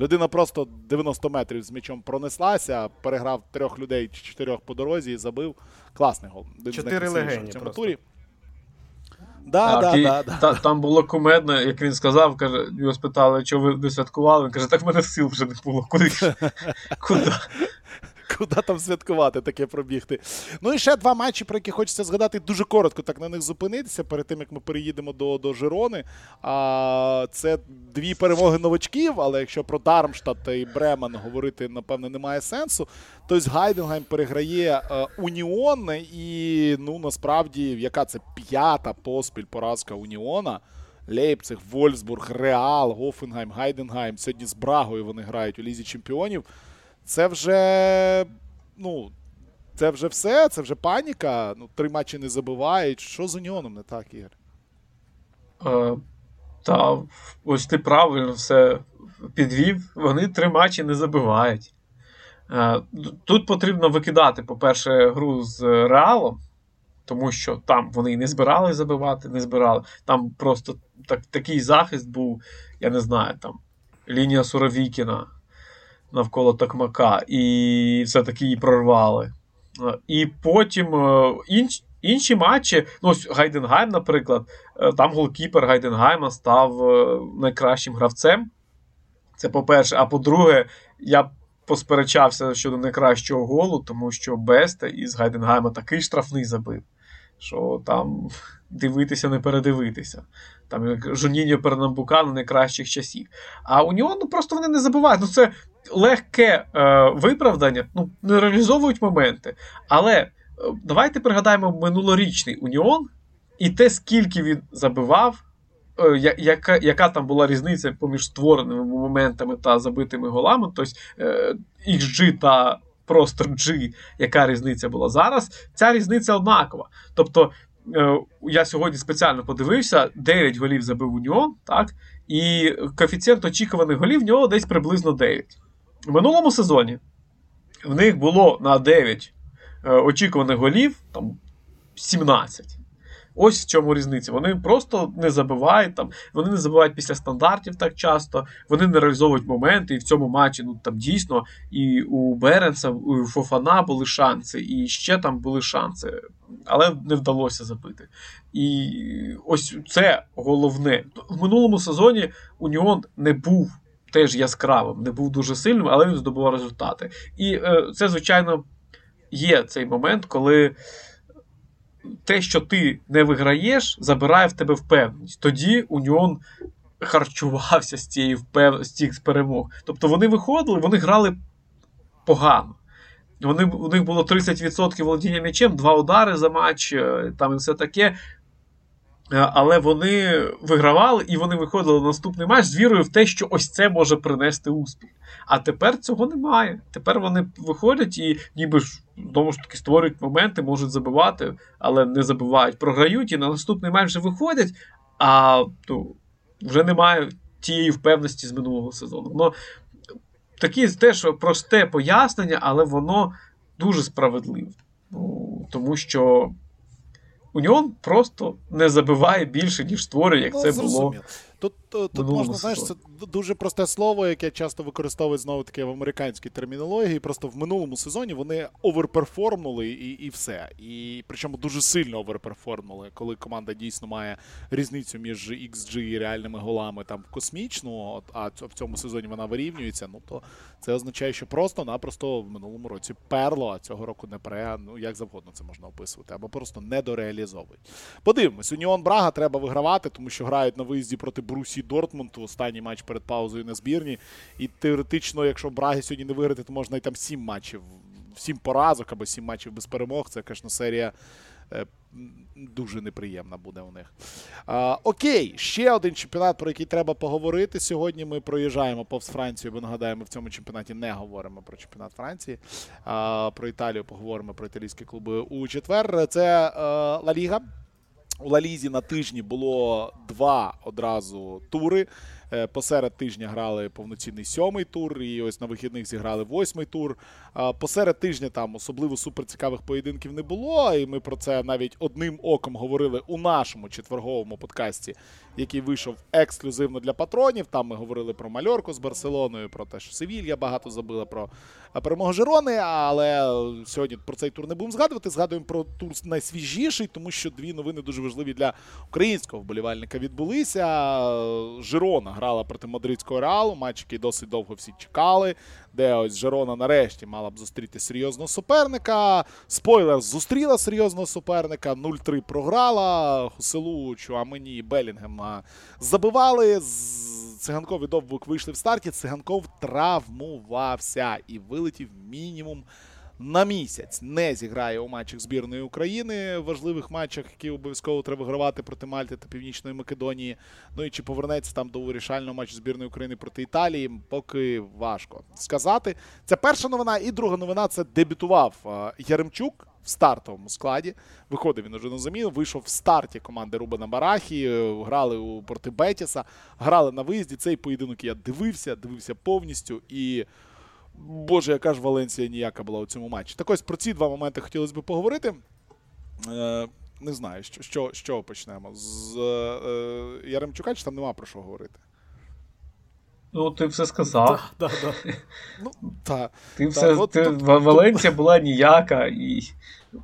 Людина просто дев'яносто метрів з м'ячом пронеслася, переграв трьох людей чи чотирьох по дорозі і забив. Класний гол. Чотири легені в цьому турі. Да, так, да, да, да, та, да. Там було кумедно, як він сказав, каже, його спитали, чого ви не святкували. Він каже, так в мене сил вже не було. Куди? Куди? куди там святкувати, таке пробігти. Ну і ще два матчі, про які хочеться згадати, дуже коротко так на них зупинитися, перед тим, як ми переїдемо до, до Жирони. А, це дві перемоги новачків, але якщо про Дармштадт і Бремен говорити, напевне, немає сенсу. Тобто Гайденгайм переграє а, Уніон, і, ну, насправді, яка це п'ята поспіль поразка Уніона. Лейпциг, Вольфсбург, Реал, Гофенгайм, Гайденгайм. Сьогодні з Брагою вони грають у Лізі Чемпіонів. Це вже, ну, це вже все, це вже паніка. Ну, три матчі не забивають. Що з Уніоном не так, Ігор? Е, та, ось ти правильно все підвів. Вони три матчі не забивають. Е, тут потрібно викидати, по-перше, гру з Реалом. Тому що там вони не збирали забивати, не збирали. Там просто так, такий захист був, я не знаю, там лінія Суровікіна навколо Токмака, і все-таки її прорвали. І потім інш, інші матчі, ну ось Гайденгайм, наприклад, там голкіпер Гайденгайма став найкращим гравцем. Це по-перше. А по-друге, я посперечався щодо найкращого голу, тому що Бесте із Гайденгайма такий штрафний забив, що там дивитися, не передивитися. Там Жуніньо Пернамбукану найкращих часів. А у нього, ну, просто вони не забувають. Ну, це легке е, виправдання, ну, не реалізовують моменти. Але е, давайте пригадаємо минулорічний Уніон і те, скільки він забивав, е, яка, яка там була різниця поміж створеними моментами та забитими голами, тобто е, ікс джі та просто G, яка різниця була зараз, ця різниця однакова. Тобто, я сьогодні спеціально подивився, дев'ять голів забив Уніон, так, і коефіцієнт очікуваних голів в нього десь приблизно дев'ять. В минулому сезоні в них було на дев'ять очікуваних голів там, сімнадцять. Ось в чому різниця. Вони просто не забивають, там, вони не забивають після стандартів так часто, вони не реалізовують моменти, і в цьому матчі, ну, там дійсно і у Беренса, і у Фофана були шанси, і ще там були шанси, але не вдалося забити. І ось це головне. В минулому сезоні Уніон не був теж яскравим, не був дуже сильним, але він здобував результати. І е, це, звичайно, є цей момент, коли те, що ти не виграєш, забирає в тебе впевненість. Тоді Уніон харчувався з цієї впев... з цих перемог. Тобто вони виходили, вони грали погано. Вони, у них було тридцять відсотків володіння м'ячем, два удари за матч, там і все таке. Але вони вигравали, і вони виходили на наступний матч з вірою в те, що ось це може принести успіх. А тепер цього немає. Тепер вони виходять і ніби ж, тому ж таки, створюють моменти, можуть забивати, але не забивають. Програють, і на наступний матч вже виходять, а ну, вже немає тієї впевненості з минулого сезону. Воно таке теж просте пояснення, але воно дуже справедливе. Ну, тому що Уніон просто не забиває більше, ніж створює, як ну, це зрозуміло. Було. Тут, тут, тут можна, знаєш, це дуже просте слово, яке часто використовують, знову-таки, в американській термінології. Просто в минулому сезоні вони оверперформнули і, і все. І причому дуже сильно оверперформнули, коли команда дійсно має різницю між ікс джі і реальними голами там космічну, а в цьому сезоні вона вирівнюється. Ну, то це означає, що просто-напросто в минулому році перло, а цього року не пере, ну, як завгодно це можна описувати, або просто недореалізовують. Подивимось, Уніон Брага треба вигравати, тому що грають на виїзді проти Борусії Дортмунду, останній матч перед паузою на збірні. І теоретично, якщо Браги сьогодні не виграти, то можна і там сім матчів, сім поразок або сім матчів без перемог. Це, звісно, серія дуже неприємна буде у них. А, окей, ще один чемпіонат, про який треба поговорити. Сьогодні ми проїжджаємо повз Францію, бо нагадаємо, в цьому чемпіонаті не говоримо про чемпіонат Франції. А, про Італію поговоримо, про італійські клуби у четвер. Це Ла Ліга. У Ла Лізі на тижні було два одразу тури. Посеред тижня грали повноцінний сьомий тур, і ось на вихідних зіграли восьмий тур. Посеред тижня там особливо суперцікавих поєдинків не було, і ми про це навіть одним оком говорили у нашому четверговому подкасті, який вийшов ексклюзивно для патронів. Там ми говорили про Мальорку з Барселоною, про те, що Севілья багато забила, про перемогу Жирони, але сьогодні про цей тур не будемо згадувати. Згадуємо про тур найсвіжіший, тому що дві новини дуже важливі для українського вболівальника відбулися. Жирона грала проти мадридського Реалу, матч, який досить довго всі чекали, де ось Жерона нарешті мала б зустріти серйозного суперника. Спойлер, зустріла серйозного суперника, нуль три програла, Хуселу, Чуамені і Белінгема забивали, Циганков і Довбук вийшли в старті, Циганков травмувався і вилетів мінімум на місяць. Не зіграє у матчах збірної України, важливих матчах, які обов'язково треба гравати проти Мальти та Північної Македонії. Ну і чи повернеться там до вирішального матчу збірної України проти Італії, поки важко сказати. Це перша новина. І друга новина – це дебютував Яремчук в стартовому складі. Виходив він уже на заміну, вийшов в старті команди Рубена Барахі, грали проти Бетіса, грали на виїзді. Цей поєдинок я дивився, дивився повністю і... Боже, яка ж Валенсія ніяка була у цьому матчі. Так ось про ці два моменти хотілося б поговорити. Е, не знаю, що, що, що почнемо. З е, Яремчука чи там нема про що говорити? Ну, ти все сказав. Да, да, да. Ну, та, ти та, все, от, ти, тут, Валенсія тут... була ніяка і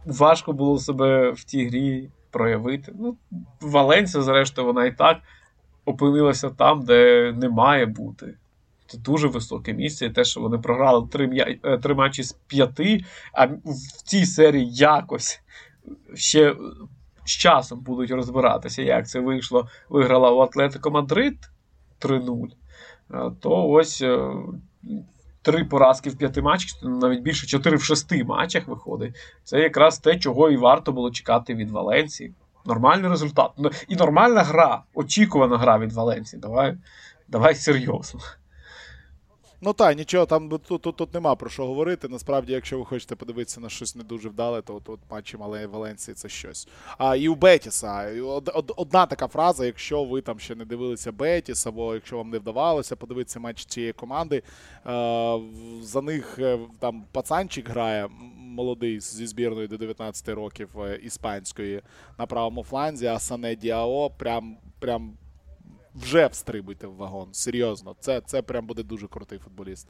важко було себе в тій грі проявити. Ну, Валенсія, зрештою, вона і так опинилася там, де не має бути. Це дуже високе місце, і те, що вони програли три, три матчі з п'яти, а в цій серії якось ще з часом будуть розбиратися, як це вийшло. Виграла у Атлетико Мадрид три нуль, то ось три поразки в п'яти матчах, навіть більше, чотири в шести матчах виходить. Це якраз те, чого і варто було чекати від Валенсії. Нормальний результат. І нормальна гра, очікувана гра від Валенсії. Давай, давай серйозно. Ну так, нічого, там тут, тут, тут нема про що говорити. Насправді, якщо ви хочете подивитися на щось не дуже вдале, то от, от матчі Малої Валенсії – це щось. А, і у Бетіса. Одна така фраза, якщо ви там ще не дивилися Бетіс, або якщо вам не вдавалося подивитися матч цієї команди, за них там пацанчик грає, молодий зі збірної до дев'ятнадцяти років іспанської, на правому фланзі, а Сане Діао прям... прям вже встрибуйте в вагон, серйозно. Це, це прям буде дуже крутий футболіст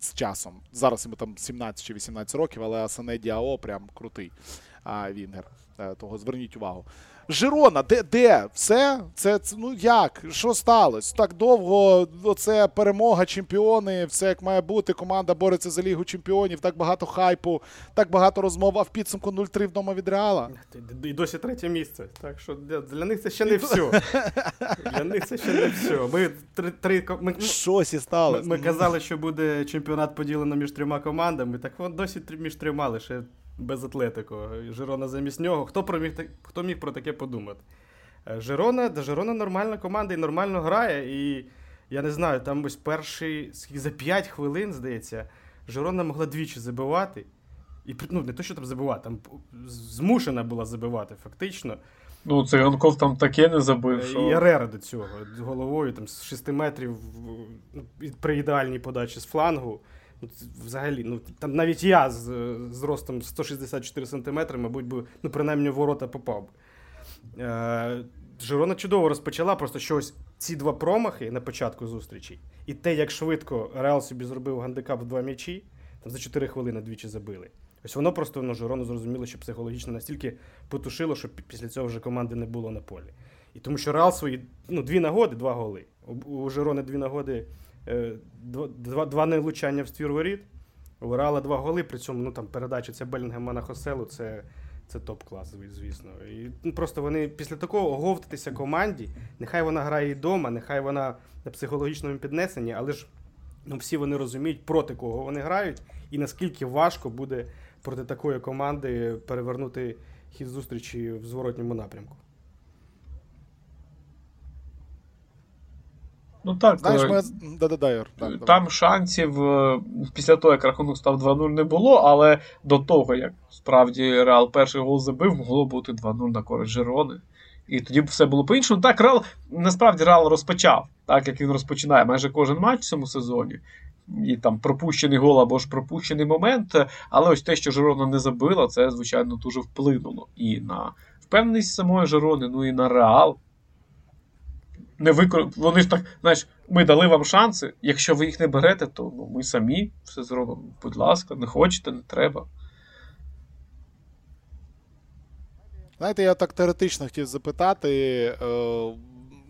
з часом. Зараз йому там сімнадцять чи вісімнадцять років, але Асане Діао прям крутий а, вінгер. Того зверніть увагу. Жирона, де, де? Все? Це, це, ну як? Що сталося? Так довго оце перемога, чемпіони, все як має бути, команда бореться за Лігу Чемпіонів, так багато хайпу, так багато розмов, а в підсумку нуль три вдома від Реала. І досі третє місце, так що для, для них це ще не все. Для них це ще не все. Ми, три, три, ми, Щось і сталося. Ми, ми казали, що буде чемпіонат поділено між трьома командами, так вон досі між трьома лише. Без Атлетико. Жирона замість нього. Хто, проміг, хто міг про таке подумати? Жирона, Жирона нормальна команда і нормально грає. І я не знаю, там ось перші за п'ять хвилин, здається, Жирона могла двічі забивати. І, ну, не то, що там забивати, там змушена була забивати, фактично. Ну, Циганков там таке не забив, що... І Ерера до цього. Головою там з шести метрів при ідеальній подачі з флангу. Взагалі, ну, там навіть я з, з ростом сто шістдесят чотири сантиметри, мабуть, би, ну, принаймні в ворота попав би. Е, Жирона чудово розпочала, просто що ось ці два промахи на початку зустрічі, і те, як швидко Реал собі зробив гандикап в два м'ячі, там за чотири хвилини двічі забили. Ось воно просто, ну, Жирону зрозуміло, що психологічно настільки потушило, що після цього вже команди не було на полі. І тому що Реал свої, ну, дві нагоди, два голи. У, у Жирони дві нагоди... Два, два найлучання в ствір воріт, у Реала два голи, при цьому, ну, там, передача ця Белінгема на Хоселу, це, це топ-клас, звісно. І, ну, просто вони після такого оговтатися команді, нехай вона грає і дома, нехай вона на психологічному піднесенні, але ж, ну, всі вони розуміють, проти кого вони грають і наскільки важко буде проти такої команди перевернути хід зустрічі в зворотньому напрямку. Ну так, знаєш, ми... там, там шансів після того, як рахунок став два нуль, не було, але до того, як справді Реал перший гол забив, могло бути два нуль на користь Жирони. І тоді б все було по-іншому. Так, Реал, насправді Реал розпочав, так як він розпочинає майже кожен матч в цьому сезоні. І там пропущений гол або ж пропущений момент, але ось те, що Жирона не забила, це, звичайно, дуже вплинуло і на впевненість самої Жирони, ну і на Реал. Не викор... Вони ж так, знаєш, ми дали вам шанси, якщо ви їх не берете, то, ну, ми самі все зробимо. Будь ласка, не хочете, не треба. Знаєте, я так теоретично хотів запитати,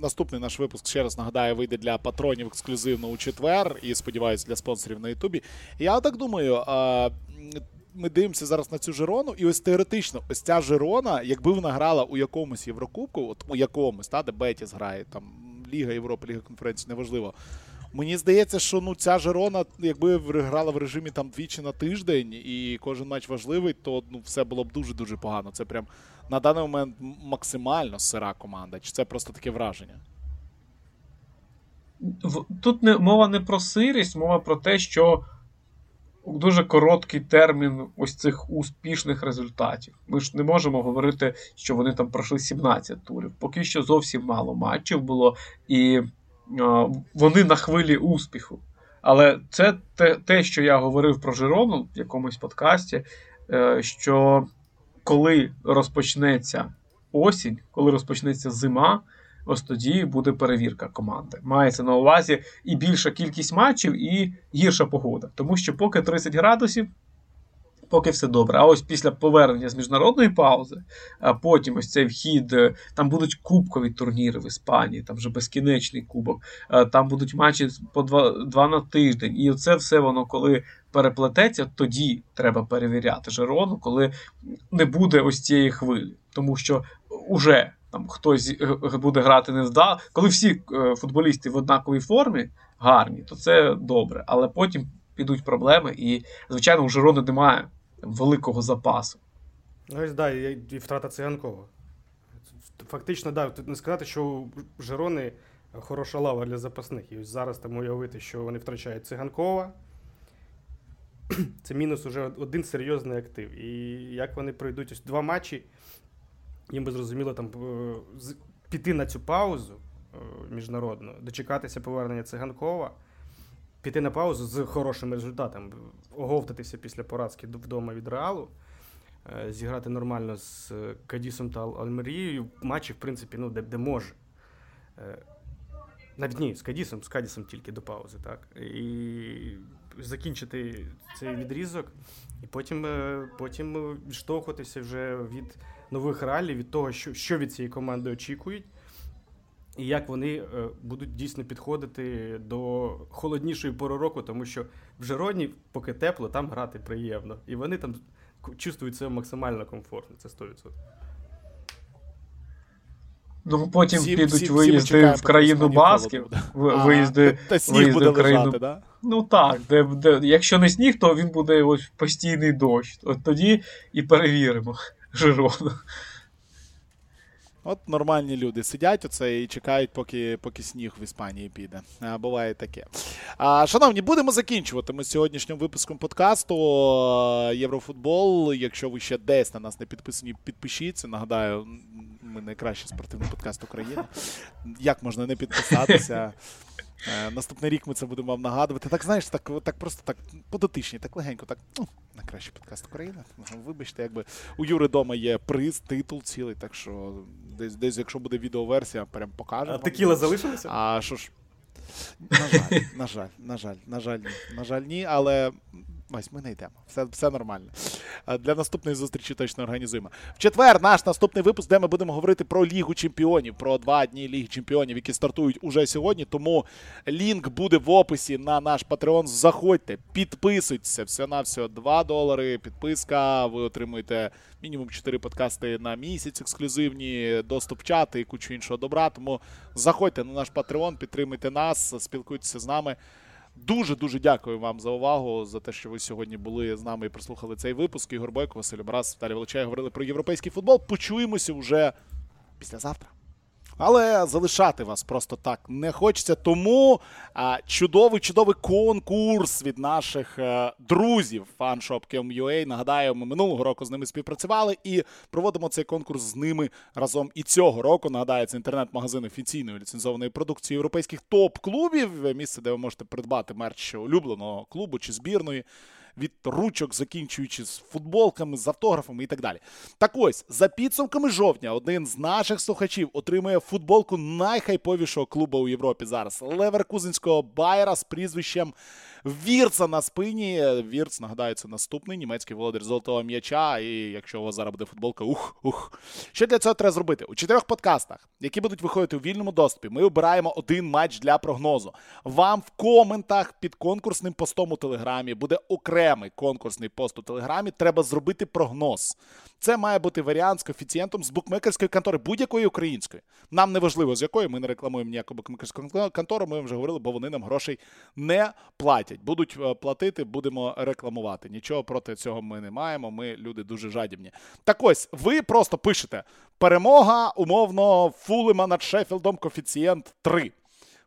Наступний наш випуск, ще раз нагадаю, вийде для патронів ексклюзивно у четвер. І, сподіваюся, для спонсорів на Ютубі. Я так думаю, ми дивимося зараз на цю Жирону. І ось теоретично, ось ця Жирона, якби вона грала у якомусь Єврокубку, от у якомусь, та, де Бетіс грає, там Ліга Європи, Ліга Конференції, неважливо. Мені здається, що ну, ця Жирона, якби грала в режимі там двічі на тиждень і кожен матч важливий, то ну, все було б дуже-дуже погано. Це прям на даний момент максимально сира команда. Чи це просто таке враження? Тут не, мова не про сирість, мова про те, що дуже короткий термін ось цих успішних результатів. Ми ж не можемо говорити, що вони там пройшли сімнадцять турів. Поки що зовсім мало матчів було і... Вони на хвилі успіху. Але це те, те, що я говорив про Жирону в якомусь подкасті, що коли розпочнеться осінь, коли розпочнеться зима, ось тоді буде перевірка команди. Мається на увазі і більша кількість матчів, і гірша погода. Тому що поки тридцять градусів, поки все добре. А ось після повернення з міжнародної паузи, а потім ось цей вхід, там будуть кубкові турніри в Іспанії, там вже безкінечний кубок, там будуть матчі по два, два на тиждень. І оце все воно, коли переплететься, тоді треба перевіряти Жирону, коли не буде ось цієї хвилі. Тому що уже там хтось буде грати не здав. Коли всі футболісти в однаковій формі гарні, то це добре. Але потім підуть проблеми і, звичайно, у Жирони немає великого запасу. Ось, да, і втрата Циганкова. Фактично, да, тут не сказати, що у Жирони хороша лава для запасних. І ось зараз там уявити, що вони втрачають Циганкова. Це мінус уже один серйозний актив. І як вони пройдуть ось два матчі, їм би зрозуміло там піти на цю паузу міжнародну, дочекатися повернення Циганкова, піти на паузу з хорошим результатом, оговтатися після поразки вдома від Реалу, зіграти нормально з Кадісом та Альмерією, матчі, в принципі, ну, де, де може. Навіть ні, з Кадісом, з Кадісом тільки до паузи, так? І закінчити цей відрізок, і потім, потім відштовхуватися вже від нових реалій, від того, що, що від цієї команди очікують. І як вони будуть дійсно підходити до холоднішої пори року, тому що в Жироні, поки тепло, там грати приємно. І вони там чувствують себе максимально комфортно, це сто відсотків. Ну, потім всі, підуть всі, виїзди всі в країну Басків, холоду, виїзди, а, виїзди в країну... Лежати, да? Ну так, де, де, якщо не сніг, то він буде ось постійний дощ. От тоді і перевіримо Жирону. От нормальні люди сидять оце і чекають, поки, поки сніг в Іспанії піде. А, буває таке. А, шановні, будемо закінчувати ми сьогоднішнім випуском подкасту «Єврофутбол». Якщо ви ще десь на нас не підписані, підпишіться. Нагадаю, ми найкращий спортивний подкаст України. Як можна не підписатися? Наступний рік ми це будемо вам нагадувати. Так, знаєш, так, так просто так подотичні, так легенько, так, ну, найкращий подкаст України. Вибачте, якби у Юри дома є приз, титул цілий, так що десь, десь якщо буде відеоверсія, прям покажемо. А текіла залишилася? А що ж, на жаль, на жаль, на жаль, на жаль, ні, на жаль, ні, але... Ось, ми не йдемо. Все, все нормально. Для наступної зустрічі точно організуємо. В четвер наш наступний випуск, де ми будемо говорити про Лігу Чемпіонів, про два дні Ліги Чемпіонів, які стартують уже сьогодні. Тому лінк буде в описі на наш Patreon. Заходьте, підписуйтеся. Всього-навсього два долари підписка. Ви отримуєте мінімум чотири подкасти на місяць ексклюзивні, доступ чати і кучу іншого добра. Тому заходьте на наш Patreon, підтримуйте нас, спілкуйтеся з нами. Дуже-дуже дякую вам за увагу, за те, що ви сьогодні були з нами і прослухали цей випуск. Ігор Бойко, Василь Образ, Віталій Величай говорили про європейський футбол. Почуємося вже післязавтра. Але залишати вас просто так не хочеться. Тому чудовий-чудовий конкурс від наших друзів фаншоп крапка ком крапка ю а. Нагадаю, ми минулого року з ними співпрацювали і проводимо цей конкурс з ними разом і цього року. Нагадаю, це інтернет-магазин офіційної ліцензованої продукції європейських топ-клубів. Місце, де ви можете придбати мерч улюбленого клубу чи збірної. від ручок, закінчуючи з футболками, з автографами і так далі. Так ось, за підсумками жовтня, один з наших слухачів отримує футболку найхайповішого клубу у Європі зараз. Леверкузенського Байера з прізвищем Вірца на спині. Вірц, нагадаю, це наступний німецький володар золотого м'яча. І якщо у вас зараз буде футболка, ух, ух. Що для цього треба зробити? У чотирьох подкастах, які будуть виходити у вільному доступі, ми обираємо один матч для прогнозу. Вам в коментах під конкурсним постом у Телеграмі буде окремий конкурсний пост у Телеграмі. Треба зробити прогноз. Це має бути варіант з коефіцієнтом з букмекерської контори, будь-якої української. Нам не важливо, з якої, ми не рекламуємо ніяку букмекерську контору, ми вже говорили, бо вони нам грошей не платять. Будуть платити, будемо рекламувати. Нічого проти цього ми не маємо, ми люди дуже жадібні. Так ось, ви просто пишете: перемога, умовно, Фулема над Шеффілдом, коефіцієнт три.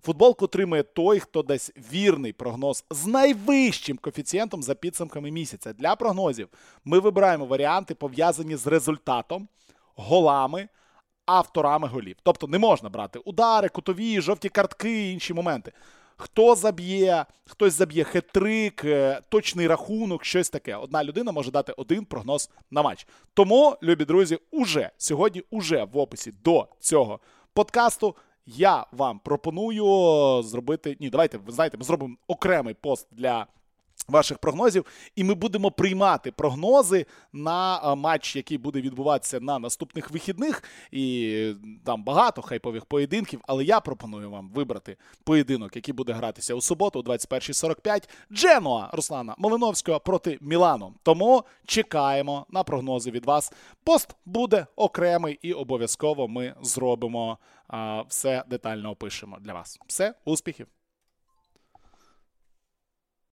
Футболку отримує той, хто дасть вірний прогноз з найвищим коефіцієнтом за підсумками місяця. Для прогнозів ми вибираємо варіанти, пов'язані з результатом, голами, авторами голів. Тобто не можна брати удари, кутові, жовті картки і інші моменти. Хто заб'є, хтось заб'є хет-трик, точний рахунок, щось таке. Одна людина може дати один прогноз на матч. Тому, любі друзі, уже сьогодні, уже в описі до цього подкасту я вам пропоную зробити... Ні, давайте, ви знаєте, ми зробимо окремий пост для ваших прогнозів, і ми будемо приймати прогнози на матч, який буде відбуватися на наступних вихідних, і там багато хайпових поєдинків, але я пропоную вам вибрати поєдинок, який буде гратися у суботу о двадцять перша сорок п'ять, Дженуа Руслана Малиновського проти Мілану. Тому чекаємо на прогнози від вас. Пост буде окремий, і обов'язково ми зробимо, а, все детально опишемо для вас. Все, успіхів!